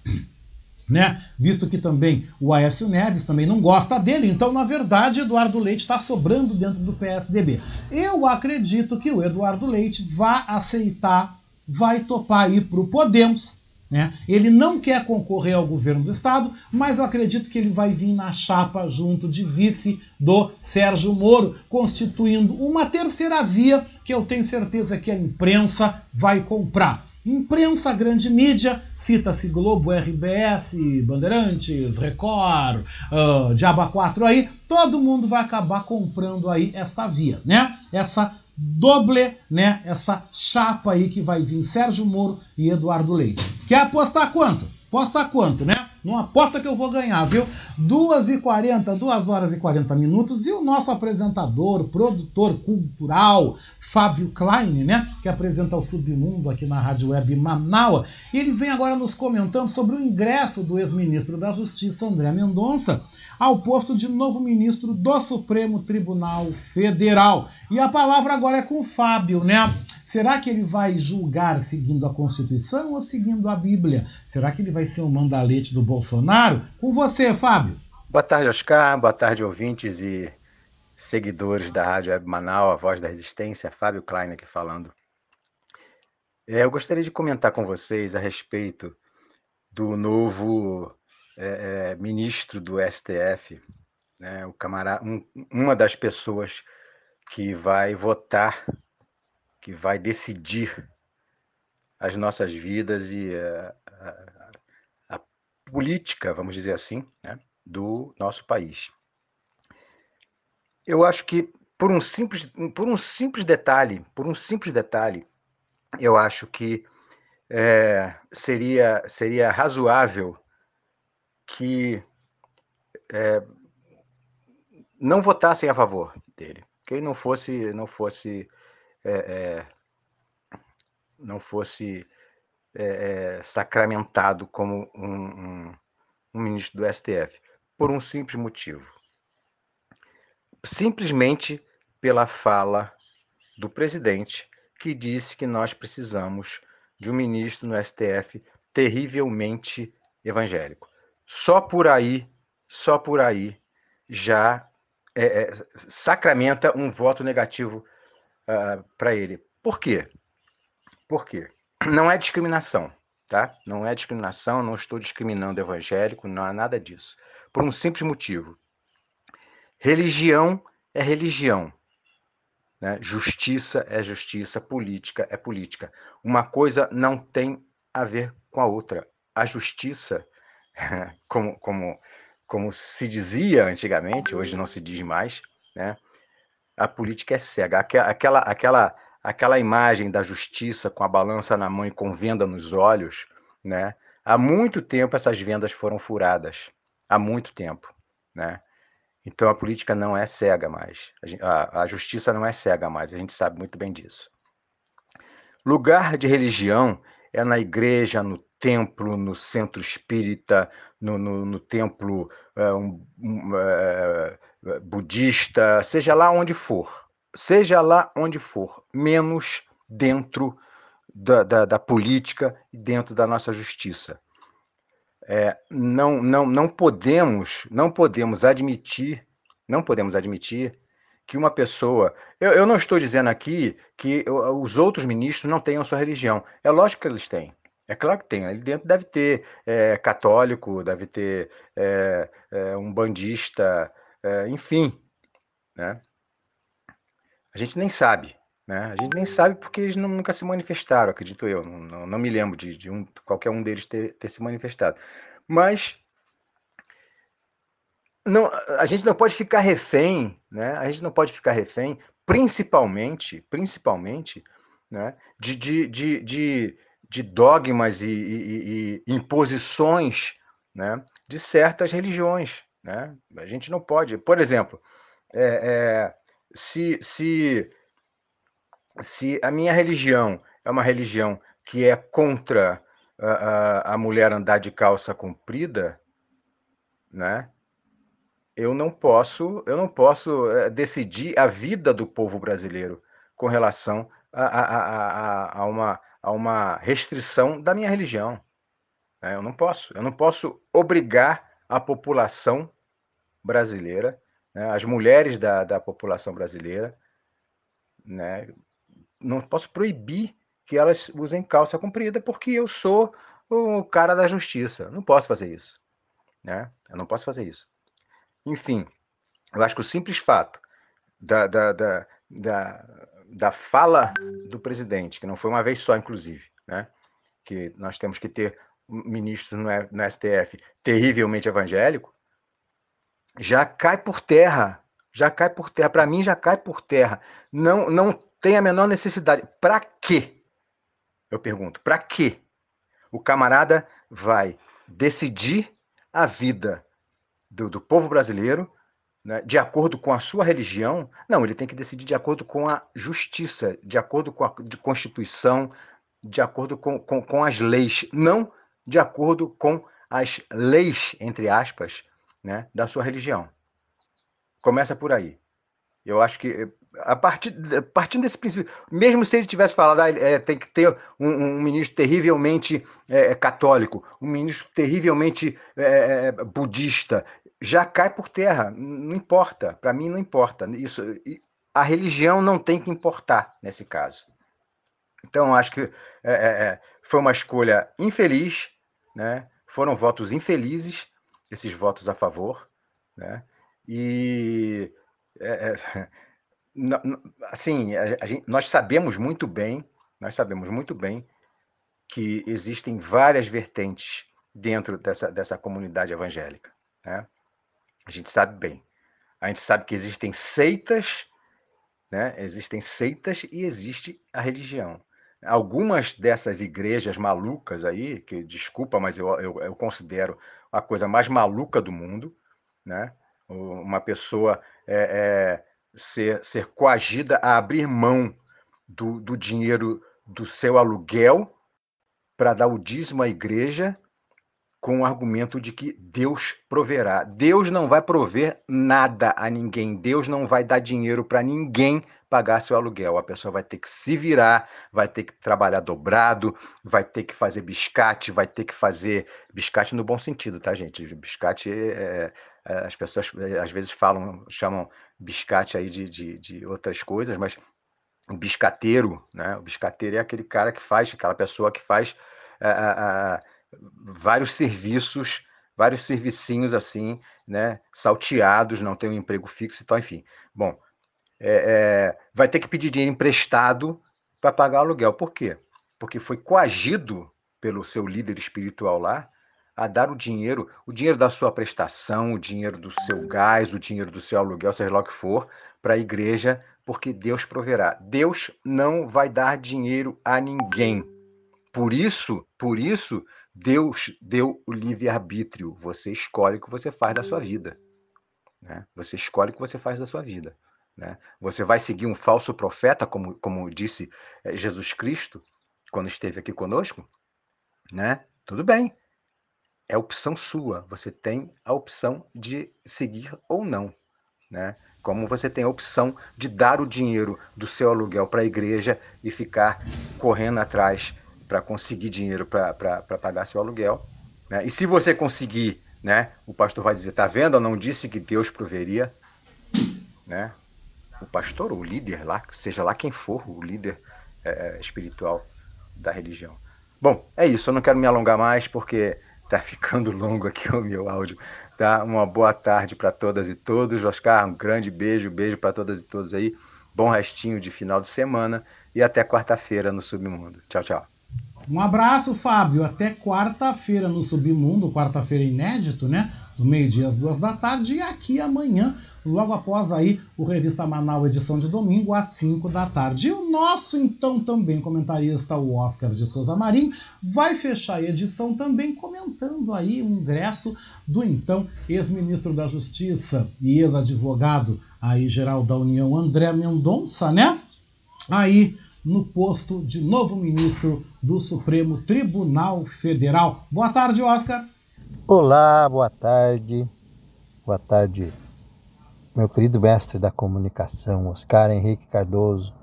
né? Visto que também o Aécio Neves também não gosta dele, então na verdade Eduardo Leite está sobrando dentro do P S D B. Eu acredito que o Eduardo Leite vai aceitar, vai topar ir para o Podemos, né? Ele não quer concorrer ao governo do estado, mas eu acredito que ele vai vir na chapa junto de vice do Sérgio Moro, constituindo uma terceira via que eu tenho certeza que a imprensa vai comprar. Imprensa, grande mídia, cita-se Globo, R B S, Bandeirantes, Record, uh, Diaba quatro aí, todo mundo vai acabar comprando aí esta via, né? Essa doble, né? Essa chapa aí que vai vir Sérgio Moro e Eduardo Leite. Quer apostar quanto? Aposta quanto, né? Não aposta que eu vou ganhar, viu? duas e quarenta, duas horas e quarenta minutos. E o nosso apresentador, produtor cultural, Fábio Klein, né? Que apresenta o Submundo aqui na Rádio Web Manaus. Ele vem agora nos comentando sobre o ingresso do ex-ministro da Justiça, André Mendonça, ao posto de novo ministro do Supremo Tribunal Federal. E a palavra agora é com o Fábio, né? Será que ele vai julgar seguindo a Constituição ou seguindo a Bíblia? Será que ele vai ser um mandalete do Bolsonaro? Com você, Fábio. Boa tarde, Oscar. Boa tarde, ouvintes e seguidores da Rádio Web Manaus, a voz da resistência, Fábio Klein aqui falando. É, eu gostaria de comentar com vocês a respeito do novo é, é, ministro do S T F, né, o camarada, um, uma das pessoas que vai votar, que vai decidir as nossas vidas e a, a, a política, vamos dizer assim, né, do nosso país. Eu acho que por um simples, por um simples detalhe, por um simples detalhe, eu acho que é, seria, seria razoável que é, não votassem a favor dele, que não fosse, não fosse É, é, não fosse é, é, sacramentado como um, um, um ministro do S T F, por um simples motivo. Simplesmente pela fala do presidente, que disse que nós precisamos de um ministro no S T F terrivelmente evangélico. Só por aí, só por aí, já é, é, sacramenta um voto negativo Uh, para ele. Por quê? Por quê? Não é discriminação, tá? Não é discriminação, não estou discriminando evangélico, não há nada disso. Por um simples motivo. Religião é religião, né? Justiça é justiça, política é política. Uma coisa não tem a ver com a outra. A justiça, como, como, como se dizia antigamente, hoje não se diz mais, né? A política é cega. Aquela, aquela, aquela imagem da justiça com a balança na mão e com venda nos olhos, né? Há muito tempo essas vendas foram furadas. Há muito tempo, né? Então a política não é cega mais. A, a justiça não é cega mais. A gente sabe muito bem disso. Lugar de religião é na igreja, no templo, no centro espírita, no, no, no templo é, um, um, é, budista, seja lá onde for, seja lá onde for, menos dentro da, da, da política e dentro da nossa justiça. É, não, não, não podemos, não podemos admitir, não podemos admitir que uma pessoa... Eu, eu não estou dizendo aqui que os outros ministros não tenham sua religião. É lógico que eles têm. É claro que tem, ali dentro deve ter é, católico, deve ter é, é, um bandista, é, enfim, né? A gente nem sabe, né? A gente nem sabe porque eles não, nunca se manifestaram, acredito eu, não, não, não me lembro de, de um, qualquer um deles ter, ter se manifestado. Mas não, a gente não pode ficar refém, né? A gente não pode ficar refém, principalmente, principalmente, né? de... de, de, de de dogmas e, e, e imposições, né, de certas religiões, né? A gente não pode, por exemplo, é, é, se, se, se a minha religião é uma religião que é contra a, a, a mulher andar de calça comprida, né, eu não posso, eu não posso decidir a vida do povo brasileiro com relação a, a, a, a, a uma... a uma restrição da minha religião. Eu não posso, eu não posso obrigar a população brasileira, né, as mulheres da, da população brasileira, né, não posso proibir que elas usem calça comprida porque eu sou o cara da justiça. Eu não posso fazer isso, né? Eu não posso fazer isso. Enfim, eu acho que o simples fato da... da, da, da da fala do presidente, que não foi uma vez só, inclusive, né? Que nós temos que ter ministros no S T F terrivelmente evangélico, já cai por terra, já cai por terra, para mim já cai por terra, não, não tem a menor necessidade. Para quê? Eu pergunto, para quê? O camarada vai decidir a vida do, do povo brasileiro, né, de acordo com a sua religião, não, ele tem que decidir de acordo com a justiça, de acordo com a de Constituição, de acordo com, com, com as leis, não de acordo com as leis, entre aspas, né, da sua religião. Começa por aí. Eu acho que, a partir, partindo desse princípio, mesmo se ele tivesse falado, ah, é, tem que ter um, um ministro terrivelmente é, católico, um ministro terrivelmente é, budista, já cai por terra, não importa, para mim não importa. Isso, a religião não tem que importar nesse caso. Então, acho que é, é, foi uma escolha infeliz, né? Foram votos infelizes, esses votos a favor, né? E, é, é, assim, a, a gente, nós sabemos muito bem, nós sabemos muito bem que existem várias vertentes dentro dessa, dessa comunidade evangélica, né? A gente sabe bem. A gente sabe que existem seitas, né? Existem seitas e existe a religião. Algumas dessas igrejas malucas aí, que desculpa, mas eu, eu, eu considero a coisa mais maluca do mundo, né? Uma pessoa é, é, ser, ser coagida a abrir mão do, do dinheiro do seu aluguel para dar o dízimo à igreja com o argumento de que Deus proverá. Deus não vai prover nada a ninguém. Deus não vai dar dinheiro para ninguém pagar seu aluguel. A pessoa vai ter que se virar, vai ter que trabalhar dobrado, vai ter que fazer biscate, vai ter que fazer... Biscate no bom sentido, tá, gente? Biscate, é, é, as pessoas às vezes falam, chamam biscate aí de, de, de outras coisas, mas o biscateiro, né? O biscateiro é aquele cara que faz, aquela pessoa que faz... A, a, a, vários serviços, vários servicinhos assim, né, salteados, não tem um emprego fixo e tal, enfim. Bom, é, é, vai ter que pedir dinheiro emprestado para pagar o aluguel. Por quê? Porque foi coagido pelo seu líder espiritual lá a dar o dinheiro, o dinheiro da sua prestação, o dinheiro do seu gás, o dinheiro do seu aluguel, seja lá o que for, para a igreja, porque Deus proverá. Deus não vai dar dinheiro a ninguém. Por isso, por isso, Deus deu o livre-arbítrio. Você escolhe o que você faz da sua vida, né? Você escolhe o que você faz da sua vida, né? Você vai seguir um falso profeta, como, como disse Jesus Cristo, quando esteve aqui conosco, né? Tudo bem. É opção sua. Você tem a opção de seguir ou não, né? Como você tem a opção de dar o dinheiro do seu aluguel para a igreja e ficar correndo atrás para conseguir dinheiro para pagar seu aluguel, né? E se você conseguir, né, o pastor vai dizer, tá vendo? Eu não disse que Deus proveria, né? O pastor ou o líder lá, seja lá quem for, o líder é, espiritual da religião. Bom, é isso, eu não quero me alongar mais porque tá ficando longo aqui o meu áudio, tá? Uma boa tarde para todas e todos. Oscar, um grande beijo, beijo para todas e todos aí. Bom restinho de final de semana e até quarta-feira no Submundo. Tchau, tchau. Um abraço, Fábio. Até quarta-feira no Submundo, quarta-feira inédito, né? Do meio-dia às duas da tarde. E aqui amanhã, logo após aí, o Revista Manaus, edição de domingo, às cinco da tarde. E o nosso, então, também comentarista, o Oscar de Souza Marinho, vai fechar a edição também comentando aí o ingresso do, então, ex-ministro da Justiça e ex-advogado aí geral da União, André Mendonça, né? Aí... no posto de novo ministro do Supremo Tribunal Federal. Boa tarde, Oscar. Olá, boa tarde. Boa tarde, meu querido mestre da comunicação, Oscar Henrique Cardoso.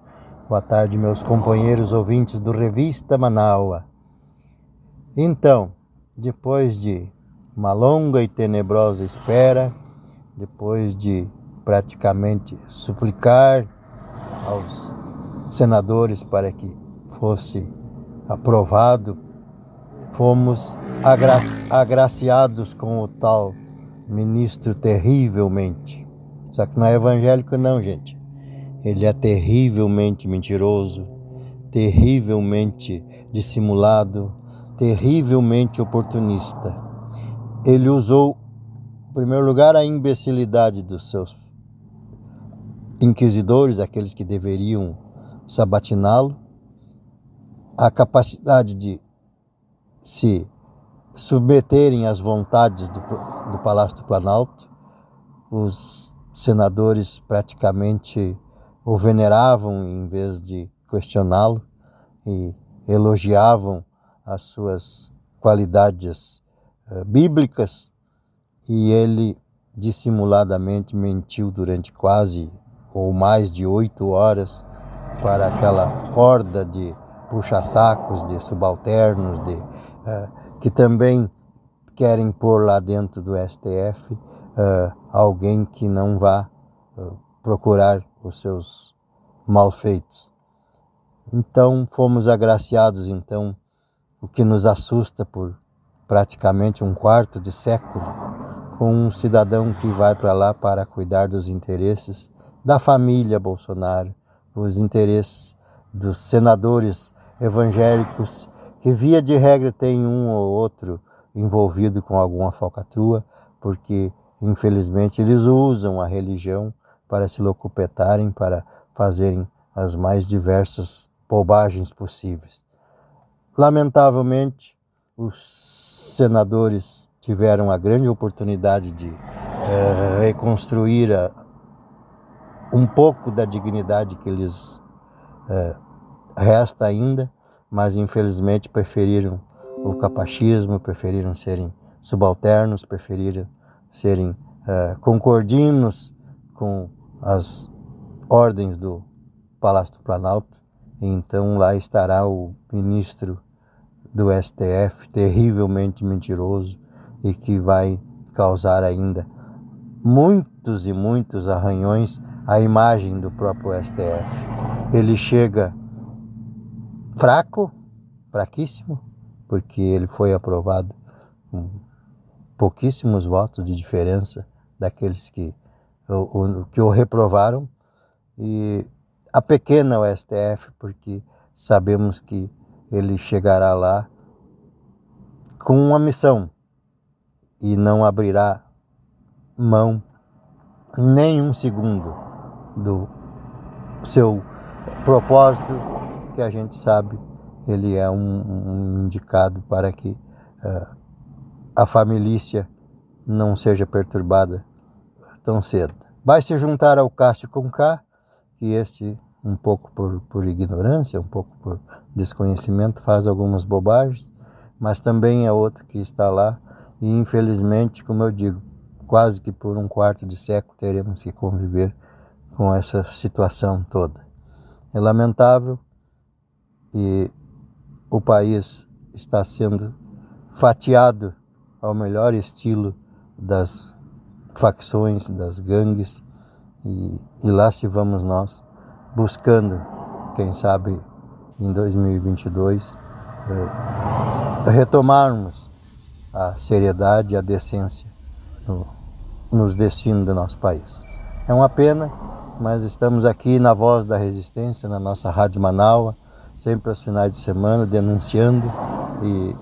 Boa tarde, meus companheiros ouvintes do Revista Manaus. Então, depois de uma longa e tenebrosa espera, depois de praticamente suplicar aos senadores para que fosse aprovado, fomos agraci- agraciados com o tal ministro terrivelmente. Só que não é evangélico não, gente. Ele é terrivelmente mentiroso, terrivelmente dissimulado, terrivelmente oportunista. Ele usou, em primeiro lugar, a imbecilidade dos seus inquisidores, aqueles que deveriam sabatiná-lo, a capacidade de se submeterem às vontades do, do Palácio do Planalto. Os senadores praticamente o veneravam em vez de questioná-lo e elogiavam as suas qualidades uh, bíblicas, e ele dissimuladamente mentiu durante quase ou mais de oito horas para aquela horda de puxa-sacos, de subalternos, de, uh, que também querem pôr lá dentro do S T F uh, alguém que não vá uh, procurar os seus malfeitos. Então fomos agraciados, então, o que nos assusta por praticamente um quarto de século, com um cidadão que vai para lá para cuidar dos interesses da família Bolsonaro, dos interesses dos senadores evangélicos, que via de regra tem um ou outro envolvido com alguma falcatrua, porque infelizmente eles usam a religião para se locupetarem, para fazerem as mais diversas bobagens possíveis. Lamentavelmente, os senadores tiveram a grande oportunidade de eh, reconstruir a, um pouco da dignidade que lhes eh, resta ainda, mas infelizmente preferiram o capachismo, preferiram serem subalternos, preferiram serem eh, concordinos com as ordens do Palácio do Planalto. Então lá estará o ministro do S T F, terrivelmente mentiroso, e que vai causar ainda muitos e muitos arranhões à imagem do próprio S T F. Ele chega fraco, fraquíssimo, porque ele foi aprovado com pouquíssimos votos de diferença daqueles que o, que o reprovaram, e a pequena o S T F, porque sabemos que ele chegará lá com uma missão e não abrirá mão nem um segundo do seu propósito, que a gente sabe, ele é um, um indicado para que uh, a família não seja perturbada tão cedo. Vai se juntar ao Cássio Conká, que este, um pouco por, por ignorância, um pouco por desconhecimento, faz algumas bobagens, mas também é outro que está lá e, infelizmente, como eu digo, quase que por um quarto de século teremos que conviver com essa situação toda. É lamentável, e o país está sendo fatiado ao melhor estilo das facções, das gangues, e, e lá se vamos nós buscando, quem sabe em dois mil e vinte e dois, eh, retomarmos a seriedade e a decência no, nos destinos do nosso país. É uma pena, mas estamos aqui na Voz da Resistência, na nossa Rádio Manaus, sempre aos finais de semana, denunciando e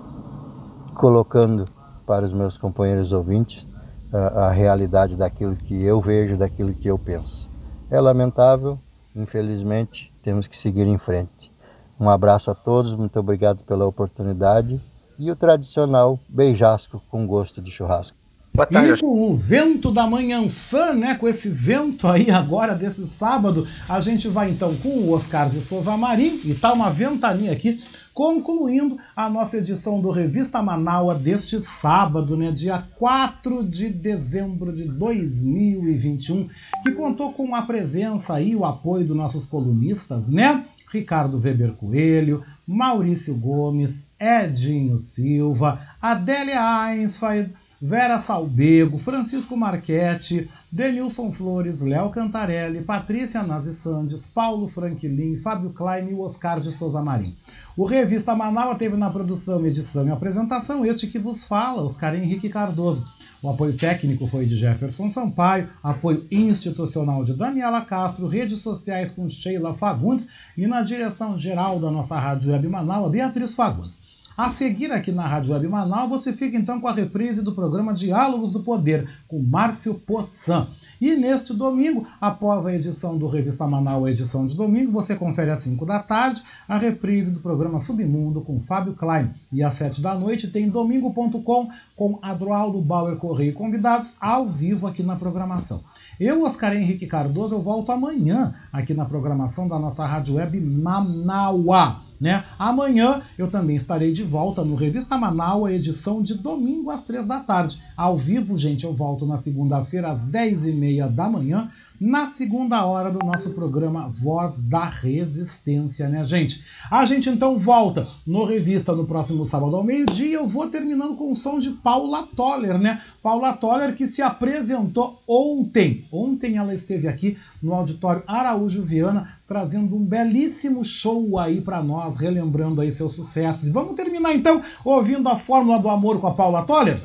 colocando para os meus companheiros ouvintes a, a realidade daquilo que eu vejo, daquilo que eu penso. É lamentável, infelizmente, temos que seguir em frente. Um abraço a todos, muito obrigado pela oportunidade, e o tradicional beijasco com gosto de churrasco. E com o vento da manhãzã, né, com esse vento aí agora desse sábado, a gente vai então com o Oscar de Souza Marim, e tá uma ventania aqui, concluindo a nossa edição do Revista Manaus deste sábado, né, dia quatro de dezembro de dois mil e vinte e um, que contou com a presença e o apoio dos nossos colunistas, né? Ricardo Weber Coelho, Maurício Gomes, Edinho Silva, Adélia Einstein, Vera Salbego, Francisco Marquete, Denilson Flores, Léo Cantarelli, Patrícia Nazi Sandes, Paulo Franklin, Fábio Klein e Oscar de Souza Marim. O Revista Manaus teve na produção, edição e apresentação este que vos fala, Oscar Henrique Cardoso. O apoio técnico foi de Jefferson Sampaio, apoio institucional de Daniela Castro, redes sociais com Sheila Fagundes e na direção geral da nossa Rádio Web Manaus, Beatriz Fagundes. A seguir aqui na Rádio Web Manaus, você fica então com a reprise do programa Diálogos do Poder, com Márcio Poçan. E neste domingo, após a edição do Revista Manaus, edição de domingo, você confere às cinco da tarde a reprise do programa Submundo com Fábio Klein. E às sete da noite tem domingo ponto com com Adroaldo Bauer Correia e convidados ao vivo aqui na programação. Eu, Oscar Henrique Cardoso, eu volto amanhã aqui na programação da nossa Rádio Web Manaus. Né? Amanhã eu também estarei de volta no Revista Manaus, a edição de domingo às três da tarde. Ao vivo, gente, eu volto na segunda-feira às dez e meia da manhã, na segunda hora do nosso programa Voz da Resistência, né, gente? A gente então volta no Revista no próximo sábado ao meio-dia. Eu vou terminando com o som de Paula Toller, né? Paula Toller, que se apresentou ontem. Ontem ela esteve aqui no Auditório Araújo Viana, trazendo um belíssimo show aí pra nós, relembrando aí seus sucessos. E vamos terminar então ouvindo a Fórmula do Amor com a Paula Toller.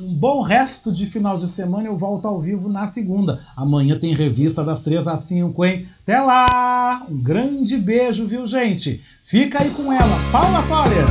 Um bom resto de final de semana. Eu volto ao vivo na segunda. Amanhã tem Revista das três às cinco, hein? Até lá! Um grande beijo, viu, gente? Fica aí com ela, Paula Toller!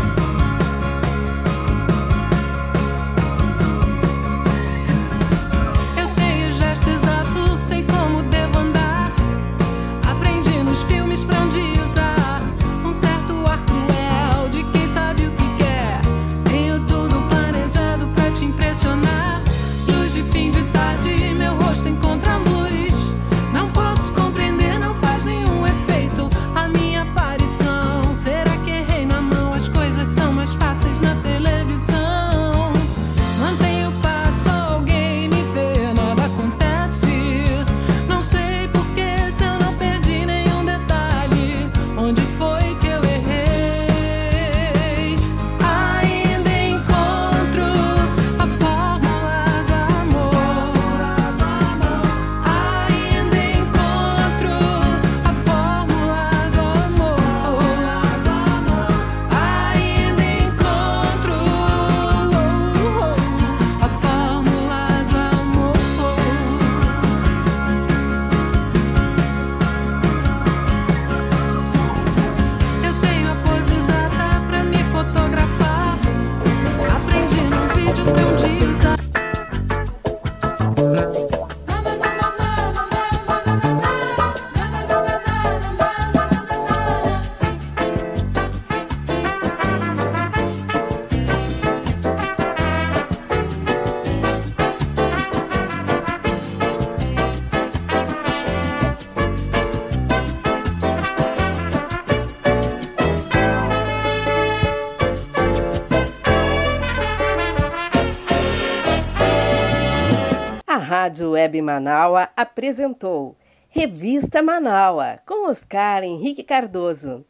Rádio Web Manaus apresentou Revista Manaus, com Oscar Henrique Cardoso.